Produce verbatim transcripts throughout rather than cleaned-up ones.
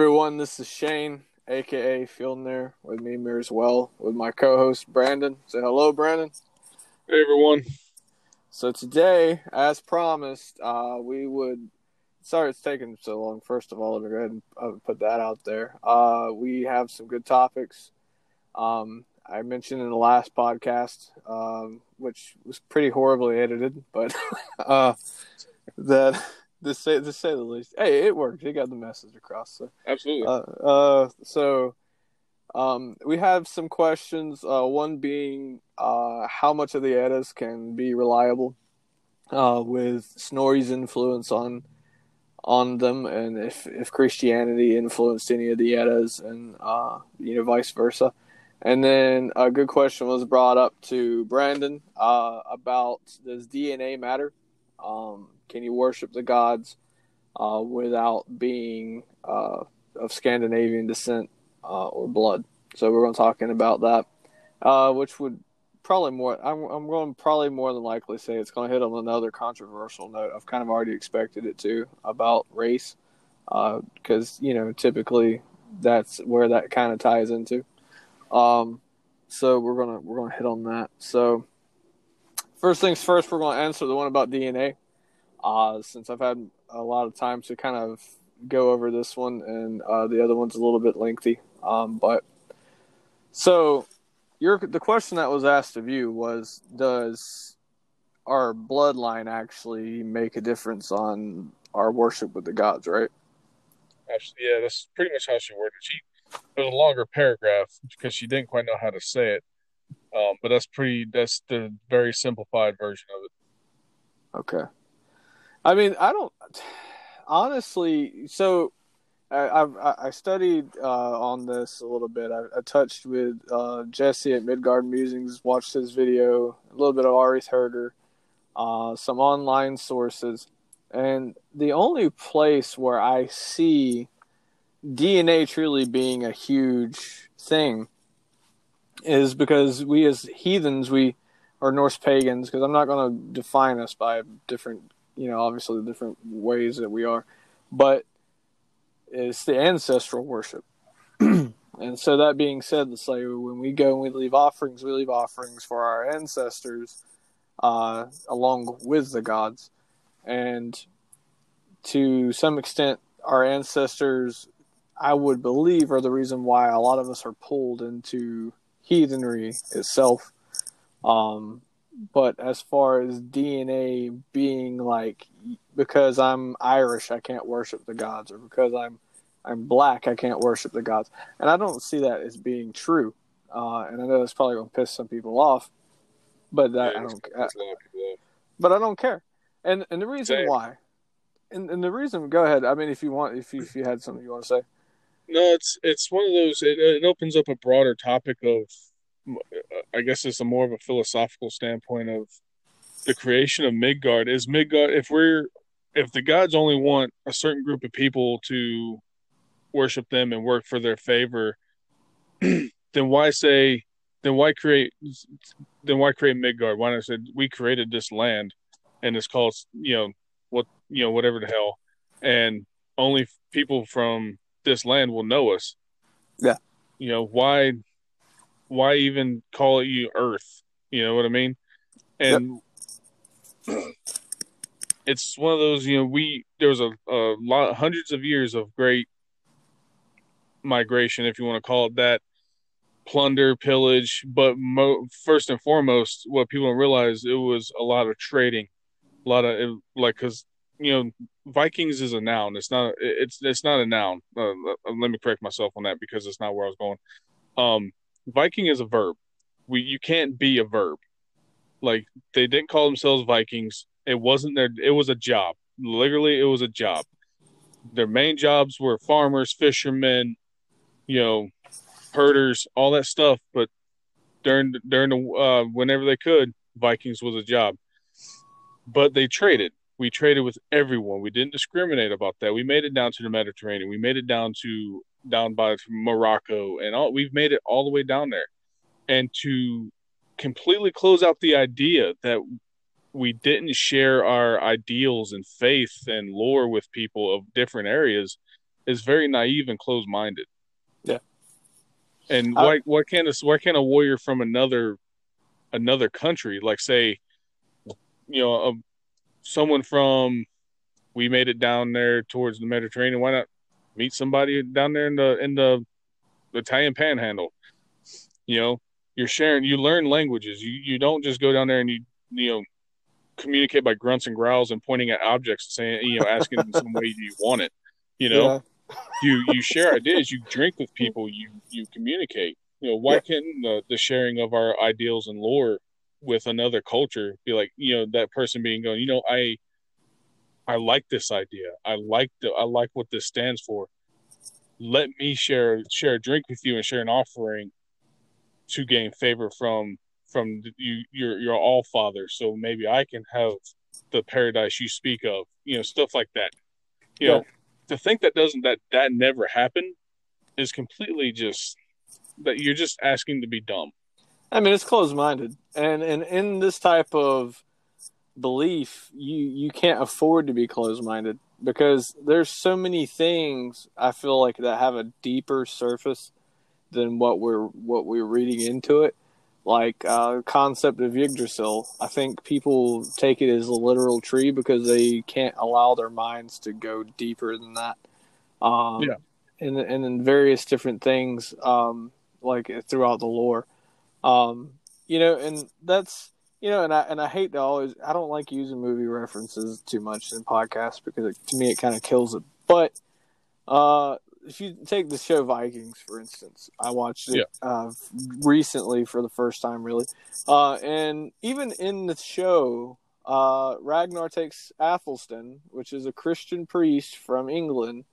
everyone, this is Shane, aka Field, there with me here as well with my co-host Brandon. Say hello, Brandon. Hey everyone. So today, as promised, uh, we would. Sorry it's taking so long. First of all, to go ahead and put that out there. Uh, we have some good topics. Um, I mentioned in the last podcast, um, which was pretty horribly edited, but uh, that. To say, to say the least. Hey, it worked. He got the message across. So. Absolutely. Uh, uh, so, um, we have some questions. Uh, one being, uh, how much of the Eddas can be reliable, uh, with Snorri's influence on, on them, and if, if Christianity influenced any of the Eddas, and uh, you know, vice versa. And then a good question was brought up to Brandon, uh, about does D N A matter? Um, Can you worship the gods uh, without being uh, of Scandinavian descent uh, or blood? So we're going to talking about that, uh, which would probably more. I'm, I'm going to probably more than likely say it's going to hit on another controversial note. I've kind of already expected it to, about race, because uh, you know typically that's where that kind of ties into. Um, so we're gonna we're gonna hit on that. So first things first, we're going to answer the one about D N A. Uh, since I've had a lot of time to kind of go over this one, and uh, the other one's a little bit lengthy. Um, but so your the question that was asked of you was, does our bloodline actually make a difference on our worship with the gods, right? Actually, yeah, that's pretty much how she worded it. She it was a longer paragraph because she didn't quite know how to say it. Um, but that's pretty that's the very simplified version of it. Okay. I mean, I don't honestly. So, I I, I studied uh, on this a little bit. I, I touched with uh, Jesse at Midgard Musings, watched his video, a little bit of Ari Berger, uh, some online sources, and the only place where I see D N A truly being a huge thing is because we as heathens, we are Norse pagans. Because I'm not going to define us by different. You know, obviously the different ways that we are, but it's the ancestral worship. And so that being said, it's like when we go and we leave offerings, we leave offerings for our ancestors, uh, along with the gods. And to some extent, our ancestors, I would believe, are the reason why a lot of us are pulled into heathenry itself. Um, But as far as D N A being like, because I'm Irish, I can't worship the gods, or because I'm I'm black, I can't worship the gods. And I don't see that as being true. Uh, and I know that's probably going to piss some people off, but that, yeah, I don't. I, but I don't care. And and the reason Same. why, and and the reason. Go ahead. I mean, if you want, if you if you had something you want to say. No, it's it's one of those. It, it opens up a broader topic of. I guess it's a more of a philosophical standpoint of the creation of Midgard. Is Midgard, if we're, if the gods only want a certain group of people to worship them and work for their favor, then why say, then why create, then why create Midgard? Why not say we created this land and it's called, you know, what, you know, whatever the hell, and only people from this land will know us. Yeah. You know, why? Why even call it you Earth? You know what I mean? And yep. It's one of those, you know, we, there was a, a lot, hundreds of years of great migration, if you want to call it that, plunder, pillage. But mo- first and foremost, what people don't realize, it was a lot of trading, a lot of it, like, cause you know, Vikings is a noun. It's not, it's, it's not a noun. Uh, let me correct myself on that because it's not where I was going. Um, Viking is a verb. We you can't be a verb. Like they didn't call themselves Vikings. It wasn't their. It was a job. Literally, it was a job. Their main jobs were farmers, fishermen, you know, herders, all that stuff. But during during the uh, whenever they could, Vikings was a job. But they traded. We traded with everyone. We didn't discriminate about that. We made it down to the Mediterranean. We made it down to. down by Morocco and all we've made it all the way down there. And to completely close out the idea that we didn't share our ideals and faith and lore with people of different areas is very naive and closed-minded. Yeah. And I, why why can't a why can't a warrior from another another country, like say, you know, a, someone from we made it down there towards the Mediterranean. Why not meet somebody down there in the in the Italian Panhandle? You know, you're sharing. You learn languages. You you don't just go down there and you you know communicate by grunts and growls and pointing at objects and saying, you know, asking in some way, do you want it? You know. Yeah. you you share ideas, you drink with people, you you communicate. You know, why yeah. can't the, the sharing of our ideals and lore with another culture be like, you know, that person being going, you know, I I like this idea. I like the I like what this stands for. Let me share share a drink with you and share an offering to gain favor from from you your your all father, so maybe I can have the paradise you speak of. You know, stuff like that. You yeah. know, to think that doesn't that that never happened is completely just that you're just asking to be dumb. I mean, it's closed-minded, and and in this type of belief, you you can't afford to be closed-minded, because there's so many things I feel like that have a deeper surface than what we're what we're reading into it. Like uh, the concept of Yggdrasil, I think people take it as a literal tree because they can't allow their minds to go deeper than that. Um, yeah. And, and in various different things, um, like throughout the lore, um, you know, and that's, you know, and I and I hate to always, I don't like using movie references too much in podcasts because it, to me it kind of kills it. But uh, if you take the show Vikings, for instance, I watched it yeah. uh, recently for the first time, really. Uh, and even in the show, uh, Ragnar takes Athelstan, which is a Christian priest from England,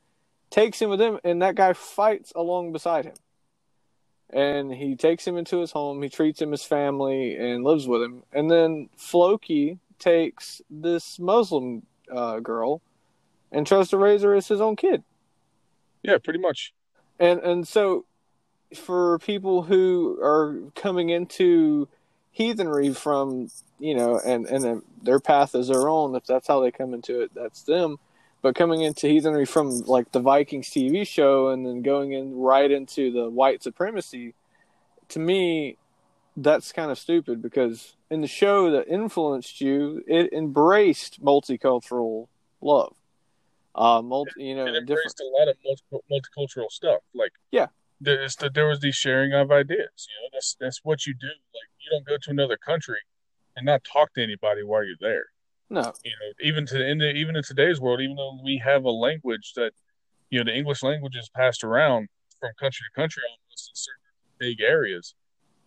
takes him with him, and that guy fights along beside him. And he takes him into his home, he treats him as family, and lives with him. And then Floki takes this Muslim uh, girl and tries to raise her as his own kid. Yeah, pretty much. And and so for people who are coming into heathenry from, you know, and, and their path is their own, if that's how they come into it, that's them. But coming into heathenry from, like, the Vikings T V show and then going in right into the white supremacy, to me, that's kind of stupid, because in the show that influenced you, it embraced multicultural love. Uh, multi, you know, it embraced different. a lot of multi- multicultural stuff. Like, yeah, there's the, there was the sharing of ideas. You know, that's that's what you do. Like, you don't go to another country and not talk to anybody while you're there. No, you know, even to in the, even in today's world, even though we have a language that, you know, the English language is passed around from country to country almost in certain big areas,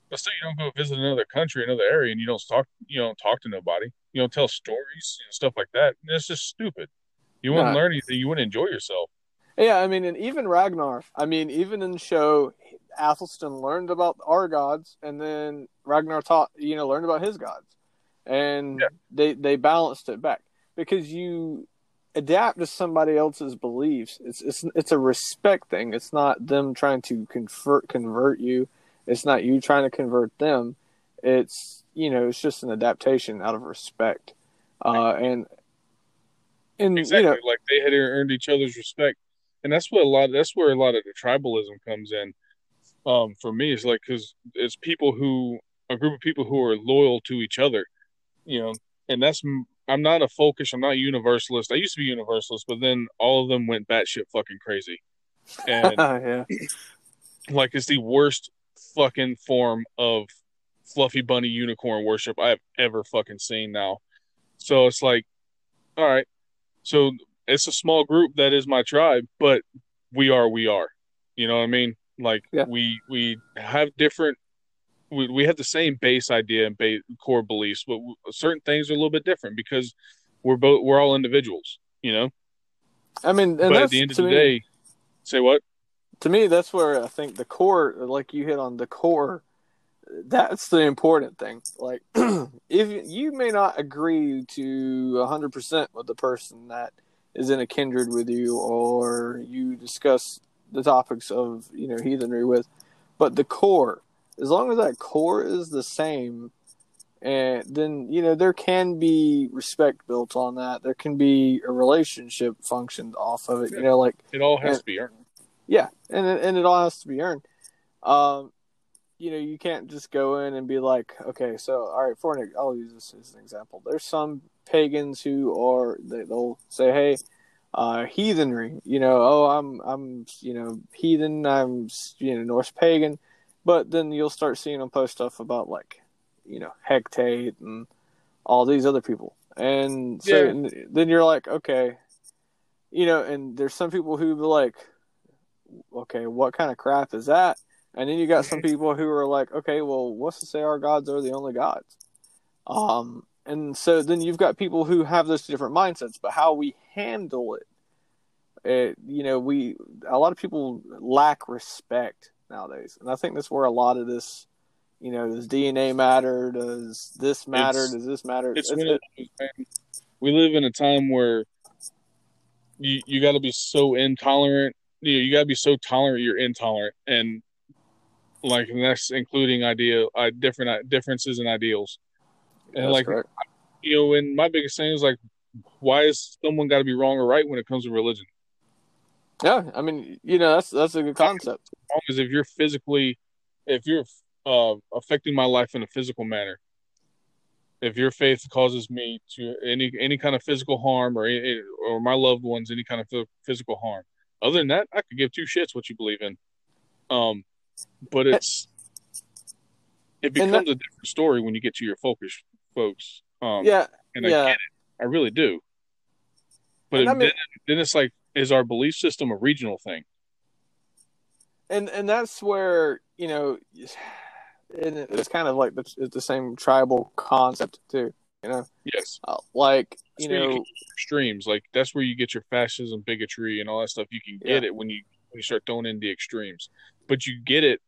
but still you don't go visit another country, another area, and you don't talk. You don't talk to nobody. You don't tell stories and stuff like that. And it's just stupid. You wouldn't nah. learn anything. You wouldn't enjoy yourself. Yeah, I mean, and even Ragnar. I mean, even in the show, Athelstan learned about our gods, and then Ragnar taught, you know, learned about his gods. And yeah. they, they balanced it back. Because you adapt to somebody else's beliefs. It's it's it's a respect thing. It's not them trying to convert, convert you. It's not you trying to convert them. It's, you know, it's just an adaptation out of respect. Uh, and... And, exactly, you know, like they had earned each other's respect, and that's what a lot. Of, that's where a lot of the tribalism comes in. Um, for me, it's like because it's people who a group of people who are loyal to each other, you know. And that's I'm not a folkish, I'm not a universalist. I used to be universalist, but then all of them went batshit fucking crazy, and yeah. like it's the worst fucking form of fluffy bunny unicorn worship I've ever fucking seen now. So it's like, all right. So it's a small group that is my tribe, but we are, we are, you know what I mean? Like yeah. we, we have different, we, we have the same base idea and base, core beliefs, but we, certain things are a little bit different because we're both, we're all individuals, you know? I mean, and but that's, at the end of the me, day, say what? To me, that's where I think the core, like you hit on the core, that's the important thing. Like, if you may not agree to one hundred percent with the person that is in a kindred with you, or you discuss the topics of, you know, heathenry with, but the core, as long as that core is the same, and then, you know, there can be respect built on that. There can be a relationship functioned off of it. Yeah. You know, like it all has and, to be earned. Yeah, and and it all has to be earned. Um, you know, you can't just go in and be like, okay, so all right, for an, I'll use this as an example. There's some pagans who are they, they'll say, hey, uh, heathenry. You know, oh, I'm I'm you know heathen. I'm you know Norse pagan. But then you'll start seeing them post stuff about like, you know, Hecate and all these other people, and so yeah. and then you're like, okay, you know, and there's some people who be like, okay, what kind of crap is that? And then you got some people who are like, okay, well, what's to say our gods are the only gods? Um, and so then you've got people who have those different mindsets, but how we handle it, it you know, we a lot of people lack respect nowadays, and I think that's where a lot of this, you know, does D N A matter? Does this matter? It's, does this matter? It's it, it, we live in a time where you you got to be so intolerant. You know, you got to be so tolerant you're intolerant, and like and that's including idea uh, different differences in ideals. And that's like, correct. You know, and my biggest thing is like, why is someone got to be wrong or right when it comes to religion? Yeah, I mean, you know, that's that's a good concept. As long as if you're physically, if you're uh, affecting my life in a physical manner, if your faith causes me to any any kind of physical harm or any, or my loved ones any kind of physical harm, other than that, I could give two shits what you believe in. Um, but it's it becomes that, a different story when you get to your focus, folks. Um, yeah, and I yeah. get it, I really do. But it, I mean, then, then it's like, is our belief system a regional thing? And and that's where, you know, and it's kind of like the, it's the same tribal concept too, you know? Yes. Uh, like, that's you know... You extremes. Like, that's where you get your fascism, bigotry, and all that stuff. You can get yeah. it when you, when you start throwing in the extremes. But you get it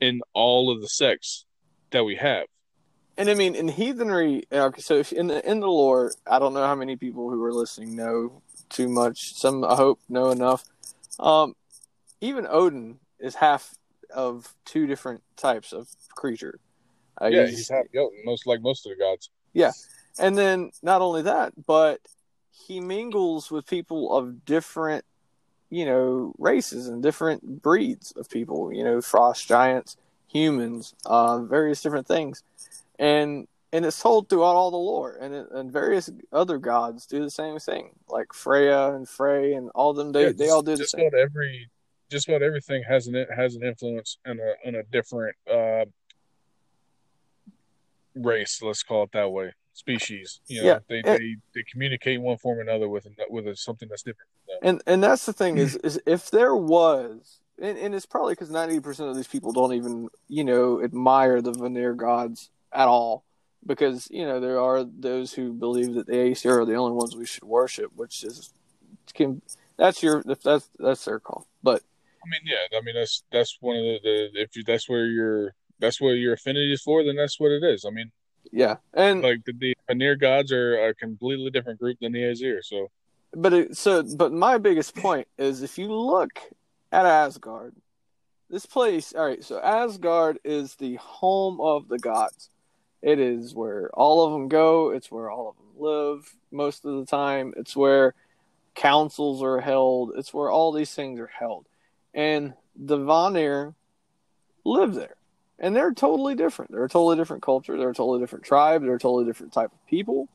in all of the sects that we have. And I mean, in heathenry, so if in the in the lore, I don't know how many people who are listening know too much. Some, I hope, know enough. Um, even Odin is half of two different types of creature. Uh, yeah, he's, he's half Odin, most like most of the gods. Yeah, and then not only that, but he mingles with people of different, you know, races and different breeds of people. You know, frost giants, humans, uh, various different things. And and it's told throughout all the lore, and it, and various other gods do the same thing, like Freya and Frey and all of them. They yeah, just, they all do the same. About every, just about everything has an has an influence and in a in a different uh, race. Let's call it that way. Species. You know, yeah, they, and, they they communicate one form or another with with something that's different. And and that's the thing is is if there was. And, and it's probably because ninety percent of these people don't even, you know, admire the Vanir gods at all, because, you know, there are those who believe that the Aesir are the only ones we should worship, which is can that's your that's that's their call. But I mean, yeah, I mean that's that's one of the, the if you, that's where your that's where your affinity is for, then that's what it is. I mean, yeah, and like the, the Vanir gods are a completely different group than the Aesir. So, but it, so but my biggest point is if you look at Asgard, this place. All right, so Asgard is the home of the gods. It is where all of them go. It's where all of them live most of the time. It's where councils are held. It's where all these things are held. And the Vanir live there. And they're totally different. They're a totally different culture. They're a totally different tribe. They're a totally different type of people.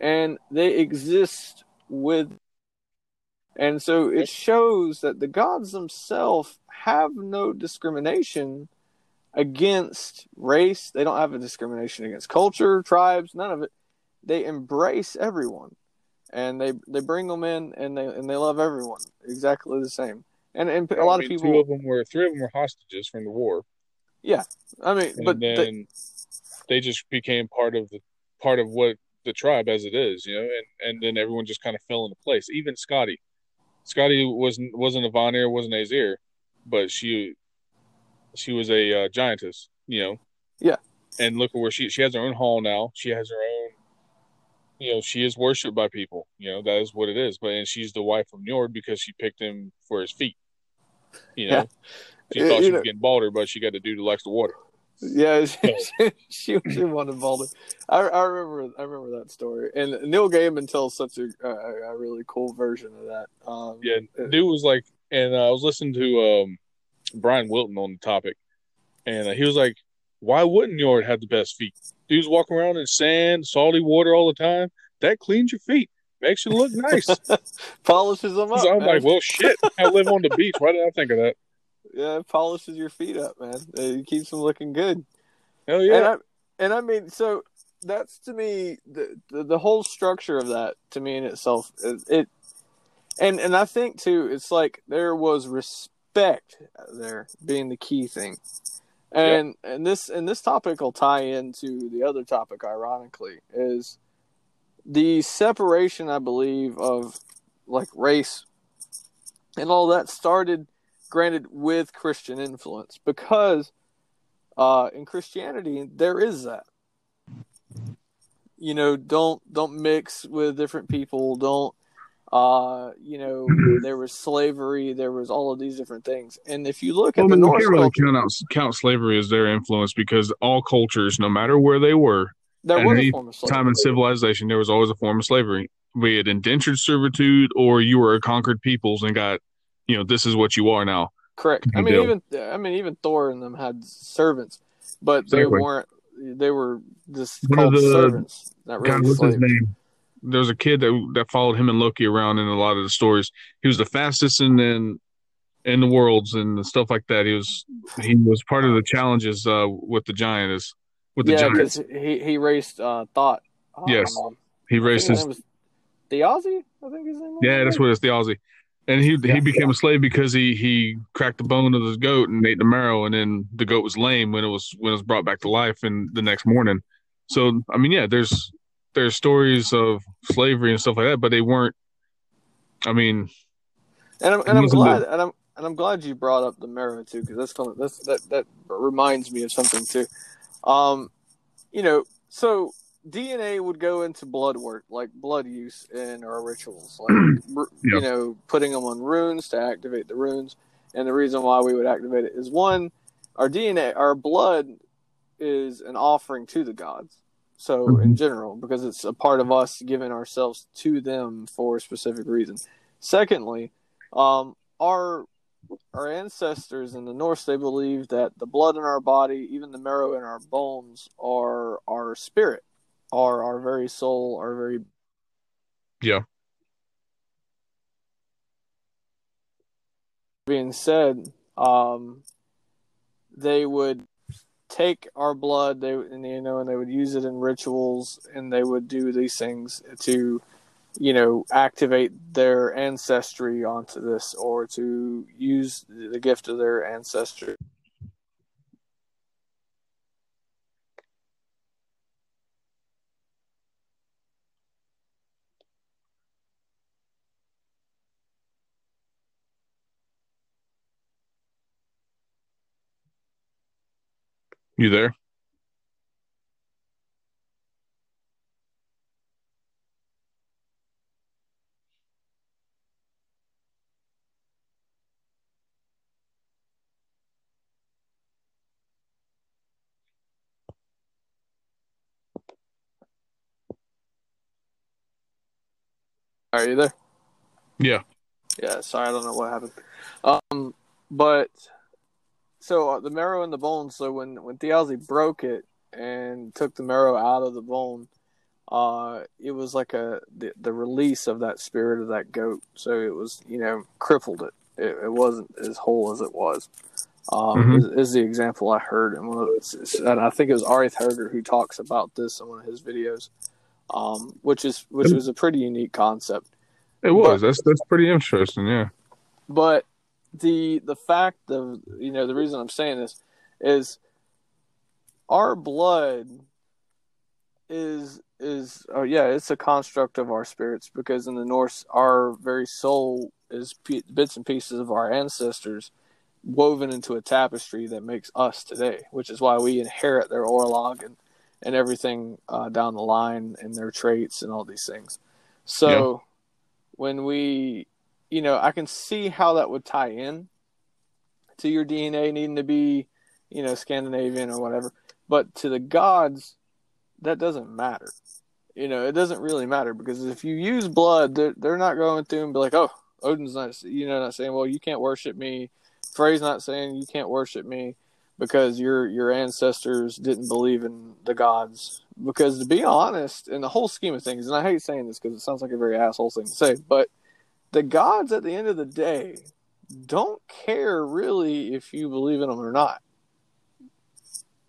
And they exist with... And so it shows that the gods themselves have no discrimination against race. They don't have a discrimination against culture, tribes, none of it. They embrace everyone, and they they bring them in, and they and they love everyone exactly the same. And and a lot I mean, of people, two of them were, three of them were hostages from the war. Yeah, I mean, and but then they, they just became part of the part of what the tribe as it is, you know. And, and then everyone just kind of fell into place. Even Scotty, Scotty wasn't wasn't a Vanir, wasn't an Aesir, but she. She was a uh, giantess, you know. Yeah. And look at where she she has her own hall now. She has her own, you know, she is worshipped by people. You know, that is what it is. But and she's the wife of Njord because she picked him for his feet. You know, yeah. she it, thought she know. was getting Balder, but she got a dude who likes the water. Yeah, she, she, she was in one of Balder. I, I remember, I remember that story. And Neil Gaiman tells such a, a, a really cool version of that. Um, yeah, dude was like, and I was listening to um, Brian Wilton on the topic, and he was like, "Why wouldn't Njord have the best feet? Dudes walking around in sand, salty water all the time. That cleans your feet, makes you look nice, polishes them up." So I'm man. like, "Well, shit! I live on the beach. Why did I think of that?" Yeah, it polishes your feet up, man. It keeps them looking good. Hell yeah! And I, and I mean, so that's to me the, the the whole structure of that to me in itself. It, it and and I think too, it's like there was respect there being the key thing, and yep. and this and this topic will tie into the other topic. Ironically, is the separation, I believe, of like race and all that started. Granted, with Christian influence, because uh, in Christianity there is that, you know, don't don't mix with different people. Don't, uh, you know, there was slavery, there was all of these different things. And if you look well, at the I mean, Norse culture, really count, out, count slavery as their influence because all cultures, no matter where they were, there was any a form of slavery. Time in civilization, there was always a form of slavery, be it indentured servitude or you were a conquered peoples and got. You know, this is what you are now. Correct. I mean, even I mean, even Thor and them had servants, but exactly. they weren't. They were just called the, servants. Not really God, what's his name? There was a kid that that followed him and Loki around in a lot of the stories. He was the fastest in in, in the worlds and stuff like that. He was he was part of the challenges uh, with the giant is with the yeah, giants. He he raced uh, Thought. Oh, yes, he raced his. Theozi, I think his name was. Yeah, that's what it's Theozi. And he yeah, he became yeah. a slave because he, he cracked the bone of his goat and ate the marrow, and then the goat was lame when it was when it was brought back to life and the next morning. So I mean, yeah, there's there's stories of slavery and stuff like that, but they weren't. I mean, and I'm, and I'm glad the, and I'm and I'm glad you brought up the marrow too, because that's kind of that's that that reminds me of something too. Um, you know, so D N A would go into blood work, like blood use in our rituals, like you yeah. know, putting them on runes to activate the runes. And the reason why we would activate it is one, our D N A, our blood is an offering to the gods. So in general, because it's a part of us giving ourselves to them for a specific reason. Secondly, um, our our ancestors in the Norse, they believed that the blood in our body, even the marrow in our bones, are our spirit. Are our very soul, our very yeah. Being said, um, they would take our blood, they and, you know, and they would use it in rituals, and they would do these things to, you know, activate their ancestry onto this, or to use the gift of their ancestry. You there? Are you there? Yeah. Yeah, sorry, I don't know what happened. Um, but... So uh, the marrow in the bone, so when, when Thialzi broke it and took the marrow out of the bone, uh, it was like a the, the release of that spirit of that goat. So it was, you know, crippled it. It, it wasn't as whole as it was, um, mm-hmm. is, is the example I heard. In one of it's, it's, and I think it was Ari Berger who talks about this in one of his videos, um, which is which was a pretty unique concept. It was. But, that's that's pretty interesting, yeah. But... The the fact of, you know, the reason I'm saying this is our blood is is oh yeah it's a construct of our spirits, because in the Norse our very soul is p- bits and pieces of our ancestors woven into a tapestry that makes us today, which is why we inherit their orlog and, and everything uh, down the line, and their traits and all these things. So yeah. when we You know, I can see how that would tie in to your D N A needing to be you know, Scandinavian or whatever. But to the gods, that doesn't matter. You know, it doesn't really matter, because if you use blood, they're, they're not going through and be like, oh, Odin's not, you know, not saying, well, you can't worship me. Frey's not saying you can't worship me because your your ancestors didn't believe in the gods. Because to be honest, in the whole scheme of things, and I hate saying this because it sounds like a very asshole thing to say, but the gods at the end of the day don't care really if you believe in them or not.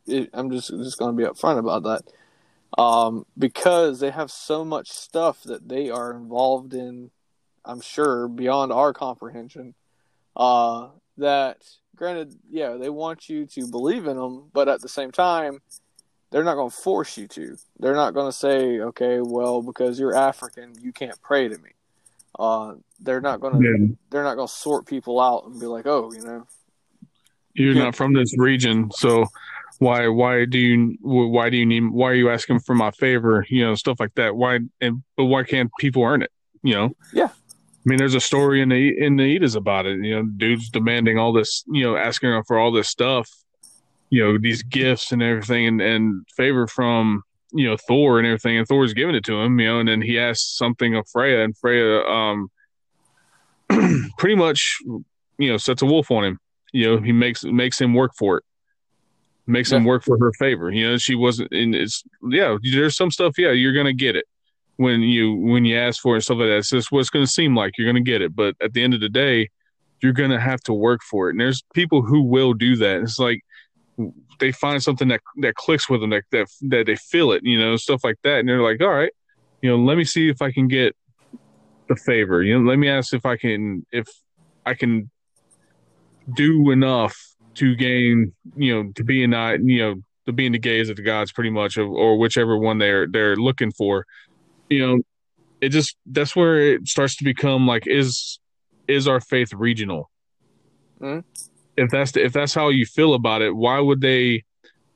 It, I'm just just going to be upfront about that, um, because they have so much stuff that they are involved in, I'm sure, beyond our comprehension, uh, that granted, yeah, they want you to believe in them, but at the same time, they're not going to force you to. They're not going to say, okay, well, because you're African, you can't pray to me. Uh, they're not going to. Yeah. They're not going to sort people out and be like, oh, you know, you're not from this region, so why, why do you, why do you need, why are you asking for my favor? You know, stuff like that. Why, and but why can't people earn it? You know? Yeah. I mean, there's a story in the in the Eddas about it. You know, dudes demanding all this, you know, asking for all this stuff, you know, these gifts and everything, and, and favor from, you know, Thor and everything, and Thor's giving it to him, you know, and then he asks something of Freya, and Freya um, pretty much, you know, sets a wolf on him. You know, he makes makes him work for it, makes yeah. him work for her favor. You know, she wasn't, and it's yeah. There's some stuff, yeah, you're gonna get it when you when you ask for it and stuff like that. It's just what it's gonna seem like you're gonna get it, but at the end of the day, you're gonna have to work for it. And there's people who will do that. It's like they find something that, that clicks with them, that, that that they feel it, you know, stuff like that. And they're like, all right, you know, let me see if I can get the favor. You know, let me ask if I can if I can do enough to gain, you know, to be in that, you know, to be in the gaze of the gods, pretty much, or, or whichever one they're they're looking for. You know, it just that's where it starts to become like, is is our faith regional? Mm-hmm. If that's the, if that's how you feel about it, why would they?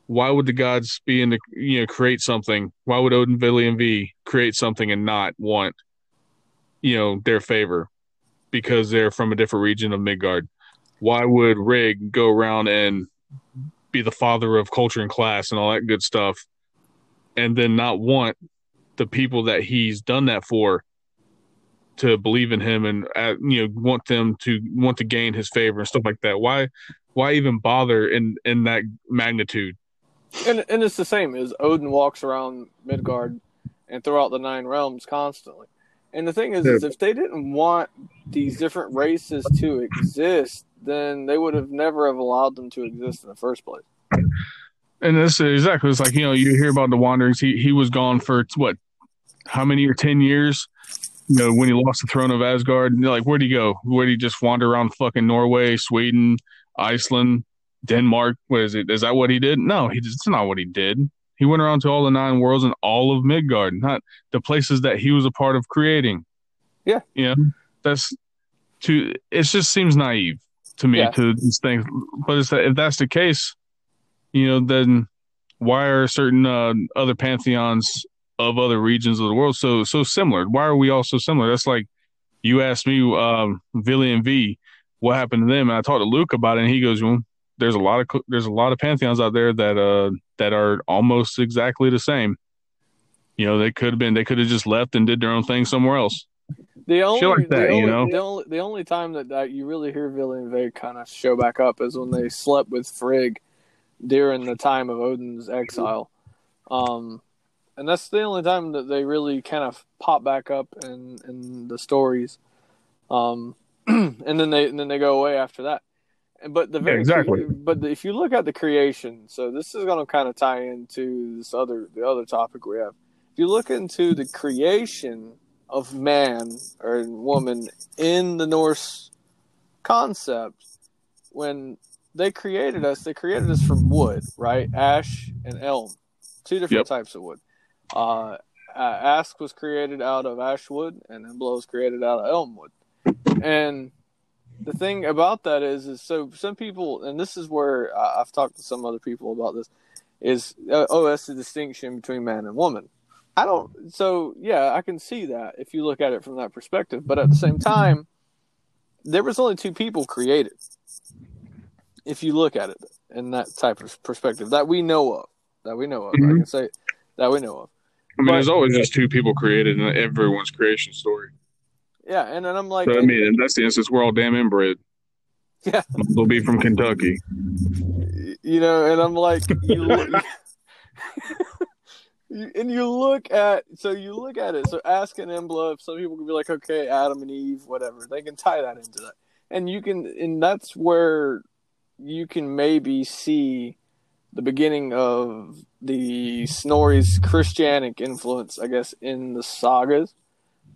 Why would the gods be in the, you know, create something? Why would Odin, Vili, and Ve create something and not want, you know, their favor because they're from a different region of Midgard? Why would Rig go around and be the father of culture and class and all that good stuff, and then not want the people that he's done that for to believe in him and, uh, you know, want them to want to gain his favor and stuff like that? Why, why even bother in, in that magnitude? And and it's the same as Odin walks around Midgard and throughout the nine realms constantly. And the thing is, yeah. is if they didn't want these different races to exist, then they would have never have allowed them to exist in the first place. And that's exactly, it's like, you know, you hear about the wanderings. He he was gone for what, how many or ten years? You know, when he lost the throne of Asgard, and like, where'd he go? Where'd he just wander around fucking Norway, Sweden, Iceland, Denmark? What is it? Is that what he did? No, he just, it's not what he did. He went around to all the nine worlds and all of Midgard, not the places that he was a part of creating. Yeah. You know, that's too, it just seems naive to me, yeah. to these things. But it's that, if that's the case, you know, then why are certain uh, other pantheons of other regions of the world so so similar? Why are we all so similar? That's like you asked me, um, Vili and Ve, what happened to them? And I talked to Luke about it, and he goes, well, "There's a lot of there's a lot of pantheons out there that uh that are almost exactly the same. You know, they could have been they could have just left and did their own thing somewhere else." The only like that, the only, you know? the only the only time that, that you really hear Vili and Ve kind of show back up is when they slept with Frigg during the time of Odin's exile. Um, And that's the only time that they really kind of pop back up in, in the stories, um, and then they and then they go away after that. But the very, yeah, exactly. But the, if you look at the creation, so this is going to kind of tie into this other the other topic we have. If you look into the creation of man or woman in the Norse concept, when they created us, they created us from wood, right? Ash and elm, two different yep. types of wood. Uh, Ask was created out of ash wood, and Embla was created out of elm wood. And the thing about that is, is so some people, and this is where I, I've talked to some other people about this, is uh, oh, that's the distinction between man and woman. I don't. So yeah, I can see that if you look at it from that perspective. But at the same time, there was only two people created. If you look at it in that type of perspective that we know of. That we know of. Mm-hmm. I can say that we know of. I mean, but, there's always just two people created in everyone's creation story. Yeah, and then I'm like... So, I mean, in that's the instance, we're all damn inbred. Yeah. They'll be from Kentucky. You know, and I'm like... You look, you, and you look at... So you look at it. So Ask and Embla, some people can be like, okay, Adam and Eve, whatever. They can tie that into that. And you can... And that's where you can maybe see the beginning of the Snorri's Christianic influence, I guess, in the sagas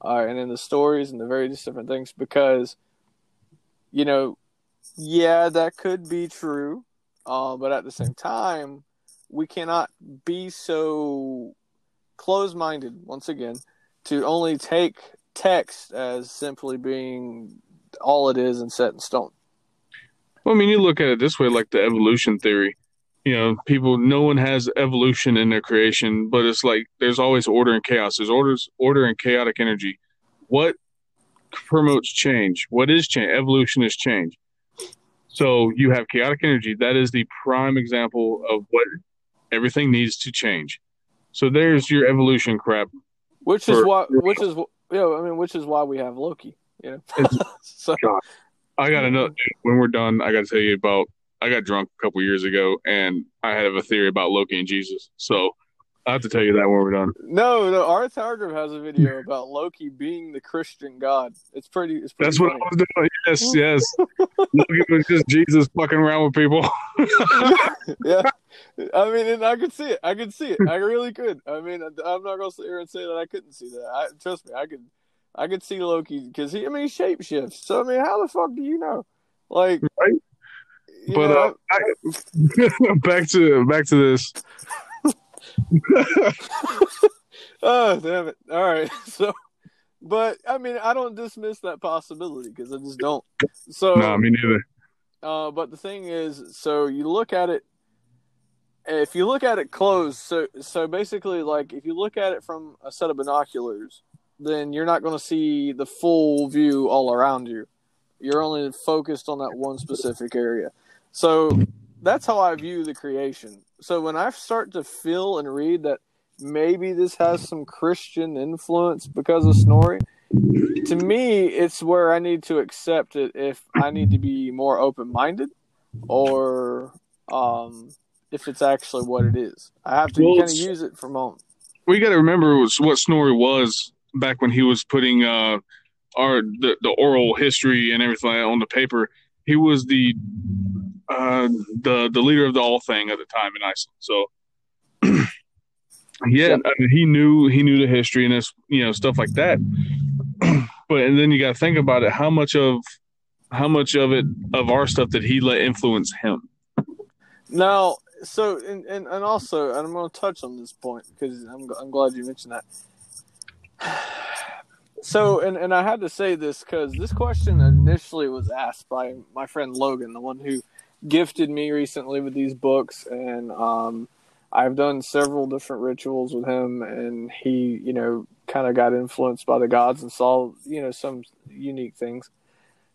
uh, and in the stories and the various different things, because, you know, yeah, that could be true, uh, but at the same time, we cannot be so close-minded, once again, to only take text as simply being all it is and set in stone. Well, I mean, you look at it this way, like the evolution theory. You know, people, no one has evolution in their creation, but it's like there's always order and chaos. There's orders, order and chaotic energy. What promotes change? What is change? Evolution is change. So you have chaotic energy. That is the prime example of what everything needs to change. So there's your evolution crap. Which for, is why, which is, you know, I mean, which is why we have Loki. You know, so. God, I got another. When we're done, I got to tell you about. I got drunk a couple years ago, and I have a theory about Loki and Jesus. So I have to tell you that when we're done. No, no, Arth Hargrave has a video about Loki being the Christian god. It's pretty. It's pretty That's funny. What I was doing. Yes, yes. Loki was just Jesus fucking around with people. Yeah, I mean, and I could see it. I could see it. I really could. I mean, I'm not gonna sit here and say that I couldn't see that. I, trust me, I could. I could see Loki because he. I mean, he shapeshifts. So I mean, how the fuck do you know? Like. Right? You but uh, I, back to back to this. Oh, damn it! All right, so, but I mean, I don't dismiss that possibility because I just don't. So, no, nah, me neither. Uh, but the thing is, so you look at it. If you look at it close, so so basically, like if you look at it from a set of binoculars, then you're not going to see the full view all around you. You're only focused on that one specific area. So that's how I view the creation. So when I start to feel and read that maybe this has some Christian influence because of Snorri, to me, it's where I need to accept it if I need to be more open-minded or um, if it's actually what it is. I have to well, kind of use it for a moment. We got to remember what Snorri was back when he was putting uh, – Or the, the oral history and everything on the paper. He was the uh, the the leader of the All Thing at the time in Iceland. So yeah, yep. I mean, he knew he knew the history and this, you know, stuff like that. But and then you got to think about it. How much of how much of it of our stuff did he let influence him? Now, so and and, and also, and I'm going to touch on this point because I'm I'm glad you mentioned that. So, and, and I had to say this because this question initially was asked by my friend Logan, the one who gifted me recently with these books. And um, I've done several different rituals with him, and he, you know, kind of got influenced by the gods and saw, you know, some unique things.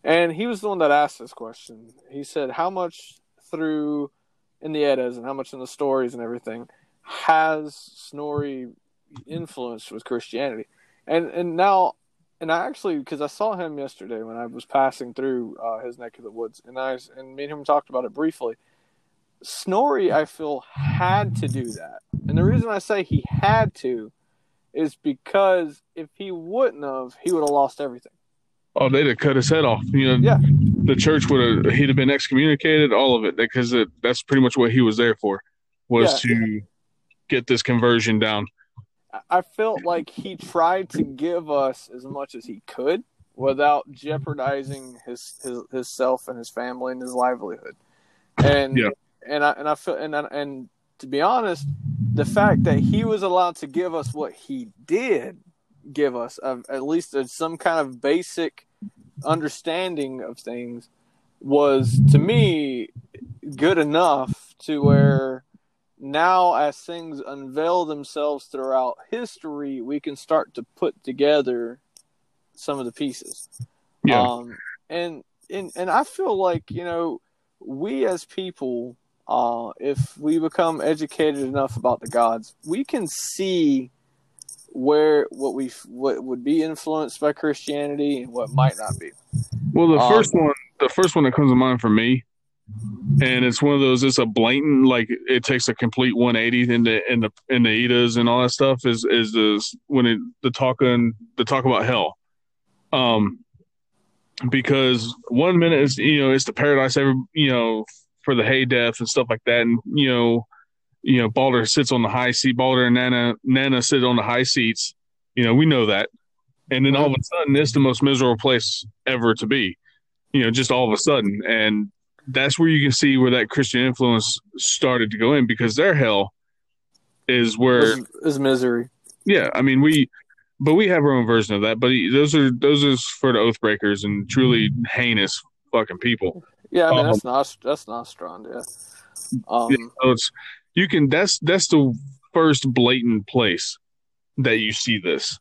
And he was the one that asked this question. He said, how much through in the Eddas and how much in the stories and everything has Snorri influenced with Christianity? And and now, and I actually, because I saw him yesterday when I was passing through uh, his neck of the woods, and I and me and him talked about it briefly. Snorri, I feel, had to do that, and the reason I say he had to is because if he wouldn't have, he would have lost everything. Oh, they'd have cut his head off. You know, yeah. The church would have. He'd have been excommunicated. All of it, because it, that's pretty much what he was there for, was yeah. to get this conversion down. I felt like he tried to give us as much as he could without jeopardizing his, his, his self and his family and his livelihood. And, yeah. and I, and I feel, and, and to be honest, the fact that he was allowed to give us what he did give us, uh, at least uh, some kind of basic understanding of things, was to me good enough to where, now, as things unveil themselves throughout history, we can start to put together some of the pieces. Yeah. Um, and, and and I feel like, you know, we as people Uh, if we become educated enough about the gods, we can see where what we what would be influenced by Christianity and what might not be. Well, the um, first one, the first one that comes to mind for me, and it's one of those. It's a blatant, like it takes a complete one eighty in the in the in the Eddas and all that stuff. Is is this, when it, the talk on the talk about hell, um, because one minute is you know it's the paradise every you know. for the hay death and stuff like that. And, you know, you know, Balder sits on the high seat. Balder and Nana, Nana sit on the high seats. You know, we know that. And then all of a sudden, it's the most miserable place ever to be, you know, just all of a sudden. And that's where you can see where that Christian influence started to go in, because their hell is where is, is misery. Yeah. I mean, we, but we have our own version of that, but those are, those are for the oathbreakers and truly heinous fucking people. Yeah, I mean, um, that's not that's not strong. Yeah, um, you know, it's, you can. That's that's the first blatant place that you see this.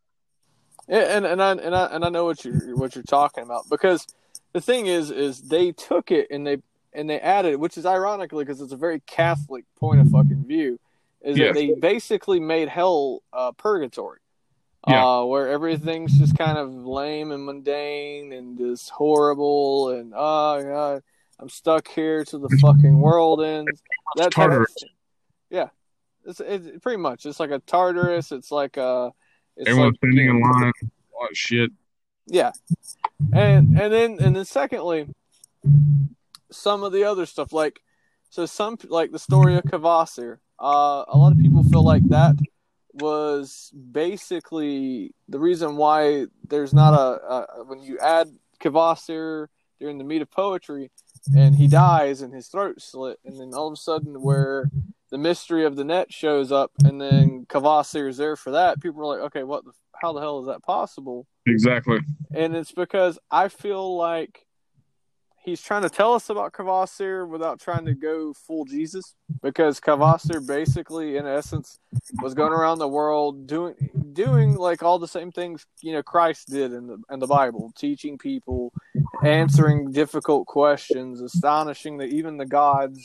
And and I and I and I know what you what you're talking about, because the thing is is they took it and they and they added, which is ironically because it's a very Catholic point of fucking view, is yeah. that they basically made hell uh, purgatory, yeah. uh, where everything's just kind of lame and mundane and just horrible and oh god. I'm stuck here till the fucking world ends. That's Tartarus. Yeah, it's, it's pretty much. It's like a Tartarus. It's like a. It's Everyone's like, standing in line. Oh shit. Yeah, and and then and then secondly, some of the other stuff like, so some like the story of Kvasir. Uh, a lot of people feel like that was basically the reason why there's not a, a when you add Kvasir during the meat of poetry. And he dies, and his throat slit, and then all of a sudden, where the mystery of the net shows up, and then Kvasir is there for that. People are like, "Okay, what? The, how the hell is that possible?" Exactly. And it's because I feel like he's trying to tell us about Kvasir without trying to go full Jesus, because Kvasir basically, in essence, was going around the world doing doing like all the same things you know Christ did in the in the Bible, teaching people, answering difficult questions, astonishing the, even the gods,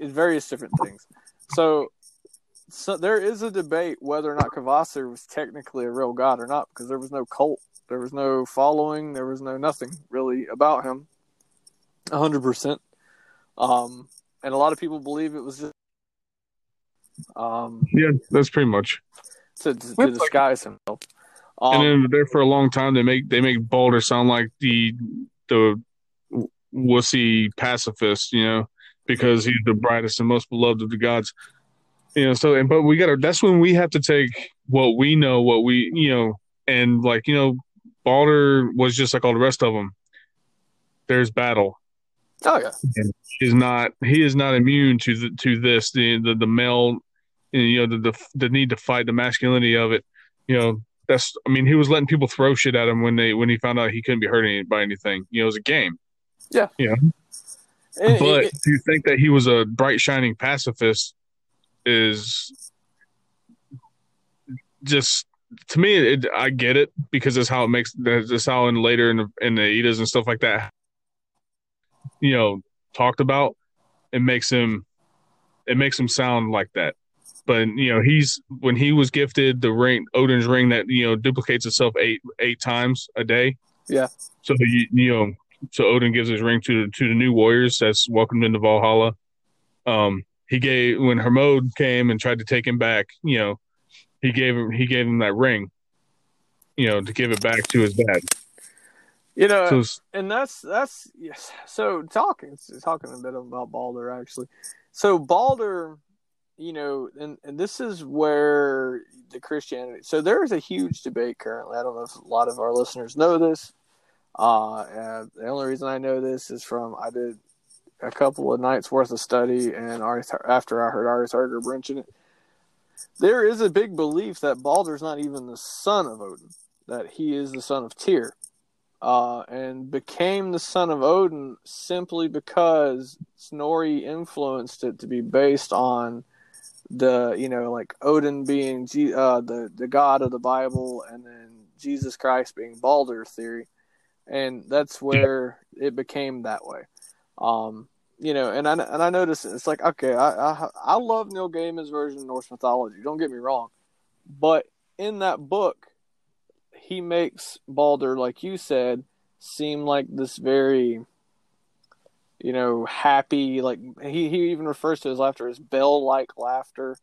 and various different things. So, so there is a debate whether or not Kvasir was technically a real god or not, because there was no cult, there was no following, there was no nothing really about him, a hundred percent. Um, and a lot of people believe it was just. Um, yeah, that's pretty much. To, to, to disguise himself. Um, and then there for a long time, they make they make Balder sound like the the wussy pacifist, you know, because he's the brightest and most beloved of the gods, you know. So, and but we got to. That's when we have to take what we know, what we you know, and like you know, Balder was just like all the rest of them. There's battle. Oh yeah, and he's not. He is not immune to the, to this. The the, the male. And, you know, the, the the need to fight, the masculinity of it, you know, that's, I mean, he was letting people throw shit at him when they, when he found out he couldn't be hurt any, by anything, you know, it was a game. Yeah. Yeah. You know? But it, it, to think that he was a bright, shining pacifist is just, to me, it, I get it because that's how it makes, that's how in later in the, in the Eddas and stuff like that, you know, talked about, it makes him, it makes him sound like that. But you know, he's when he was gifted the ring, Odin's ring that you know duplicates itself eight eight times a day. Yeah. So you, you know, so Odin gives his ring to to the new warriors that's welcomed into Valhalla. Um, he gave when Hermod came and tried to take him back. You know, he gave him he gave him that ring. You know, to give it back to his dad. You know, so, and that's that's yes. So talking talking a bit about Balder actually. So Balder. You know, and, and this is where the Christianity... So there is a huge debate currently. I don't know if a lot of our listeners know this. Uh, and the only reason I know this is from... I did a couple of nights worth of study, and Ari, after I heard Ari Berger mention it. There is a big belief that Balder's not even the son of Odin. That he is the son of Tyr. Uh, and became the son of Odin simply because Snorri influenced it to be based on... The you know like Odin being G- uh, the the god of the Bible, and then Jesus Christ being Balder theory, and that's where yeah. it became that way. Um, you know, and I and I noticed it's like, okay, I, I I love Neil Gaiman's version of Norse mythology. Don't get me wrong, but in that book, he makes Balder, like you said, seem like this very, you know, happy. Like he, he even refers to his laughter as bell-like laughter.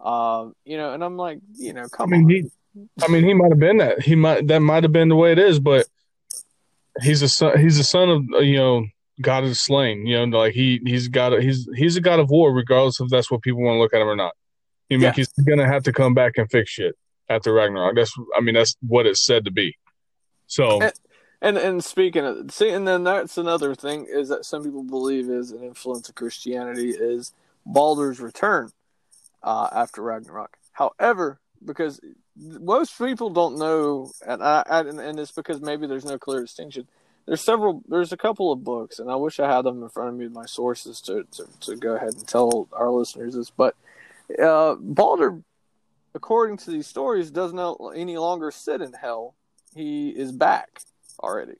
Um, you know, and I'm like, you know, come I mean, on. He, I mean, he might have been that. He might that might have been the way it is, but he's a son, he's a son of, you know, God is slain. You know, like he he's got a, he's he's a god of war, regardless if that's what people want to look at him or not. You know, yeah. Like he's gonna have to come back and fix shit after Ragnarok. That's I mean, that's what it's said to be. So. And- And and speaking of, see, and then that's another thing is that some people believe is an influence of Christianity is Baldur's return uh, after Ragnarok. However, because most people don't know, and I, I and it's because maybe there's no clear distinction. There's several, there's a couple of books, and I wish I had them in front of me, my sources to to, to go ahead and tell our listeners this. But uh, Balder, according to these stories, does not any longer sit in hell. He is back. Already,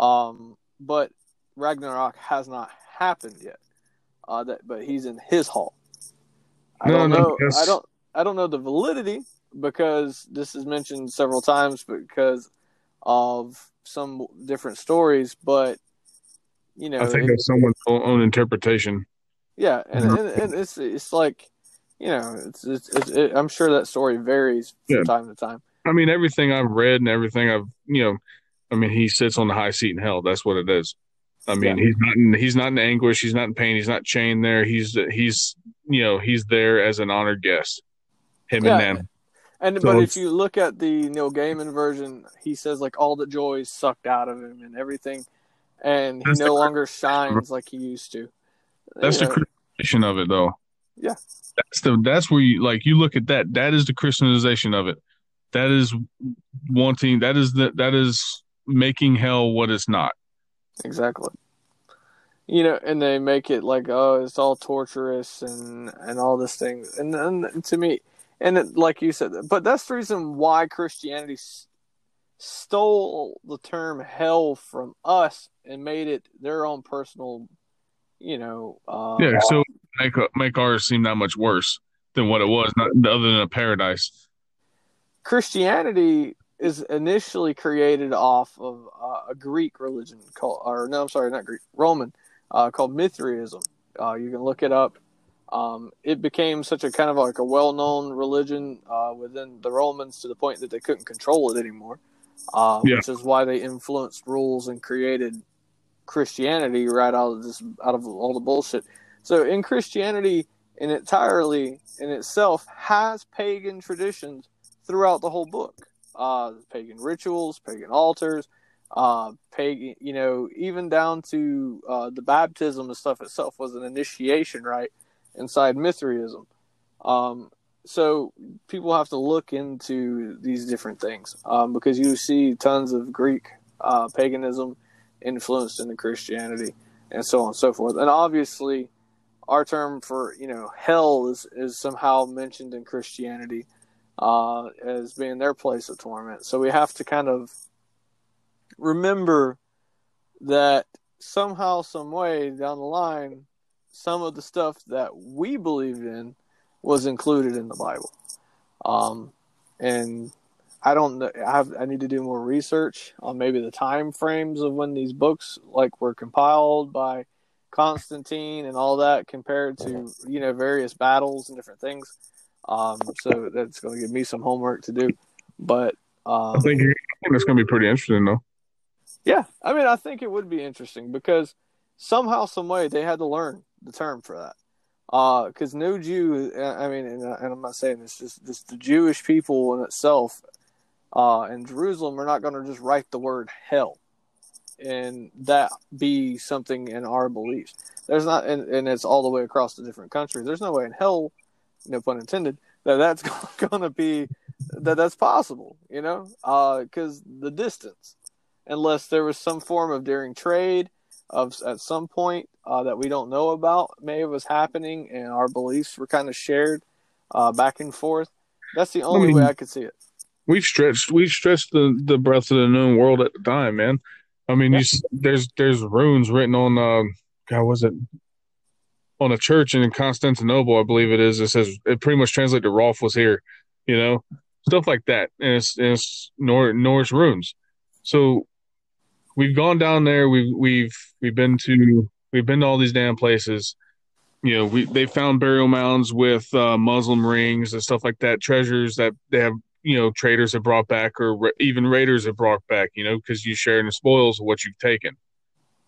um, but Ragnarok has not happened yet. Uh, that, but he's in his hall. I no, don't know. No, I don't. I don't know the validity because this is mentioned several times because of some different stories. But you know, I think it's someone's own interpretation. Yeah, and, mm-hmm. and, and it's it's like you know, it's it's, it's it, I'm sure that story varies from yeah. time to time. I mean, everything I've read and everything I've you know. I mean, he sits on the high seat in hell. That's what it is. I mean, yeah. he's not in, he's not in anguish. He's not in pain. He's not chained there. He's he's you know he's there as an honored guest. Him yeah. and them. And so, but if you look at the Neil Gaiman version, he says like all the joy is sucked out of him and everything, and he no longer shines like he used to. That's you the know. Christianization of it, though. Yeah, that's the that's where you like you look at that. That is the Christianization of it. That is wanting. That is the, that is. Making hell what it's not. Exactly. You know, and they make it like, oh, it's all torturous and, and all this thing. And, and to me, and it, like you said, but that's the reason why Christianity s- stole the term hell from us and made it their own personal, you know. Uh, yeah, so make, make ours seem that much worse than what it was, not, other than a paradise. Christianity is initially created off of uh, a Greek religion called, or no, I'm sorry, not Greek, Roman, uh, called Mithraism. Uh, you can look it up. Um, it became such a kind of like a well-known religion uh, within the Romans to the point that they couldn't control it anymore, uh, yeah. which is why they influenced rules and created Christianity right out of this, out of all the bullshit. So in Christianity, in entirely in itself, has pagan traditions throughout the whole book. Uh, pagan rituals, pagan altars, uh, pagan, you know, even down to uh, the baptism and stuff itself was an initiation, right, inside Mithraism. Um, so people have to look into these different things um, because you see tons of Greek uh, paganism influenced into Christianity and so on and so forth. And obviously our term for, you know, hell is, is somehow mentioned in Christianity Uh, as being their place of torment. So we have to kind of remember that somehow, some way down the line, some of the stuff that we believed in was included in the Bible. Um, and I don't know, I, have, I need to do more research on maybe the time frames of when these books like were compiled by Constantine and all that compared to, you know, various battles and different things. Um, so that's going to give me some homework to do, but um, I think it's going to be pretty interesting, though. Yeah, I mean, I think it would be interesting because somehow, some way, they had to learn the term for that. Because uh, no Jew, I mean, and, and I'm not saying this, just, just the Jewish people in itself uh, in Jerusalem are not going to just write the word hell and that be something in our beliefs. There's not, and, and it's all the way across the different countries. There's no way in hell. No pun intended. That that's going to be that that's possible, you know, because uh, the distance, unless there was some form of daring trade of at some point uh, that we don't know about, maybe was happening, and our beliefs were kind of shared uh, back and forth. That's the only I mean, way I could see it. We've stretched, we've stretched the, the breadth of the known world at the time, man. I mean, yeah. you, there's there's runes written on uh, God, was it? On a church in Constantinople, I believe it is. It says it pretty much translates to Rolf was here, you know, stuff like that. And it's, and it's Nor- Norse runes. So we've gone down there. We've we've we've been to we've been to all these damn places. You know, we they found burial mounds with uh, Muslim rings and stuff like that, treasures that they have. You know, traders have brought back, or ra- even raiders have brought back. You know, because you share in the spoils of what you've taken.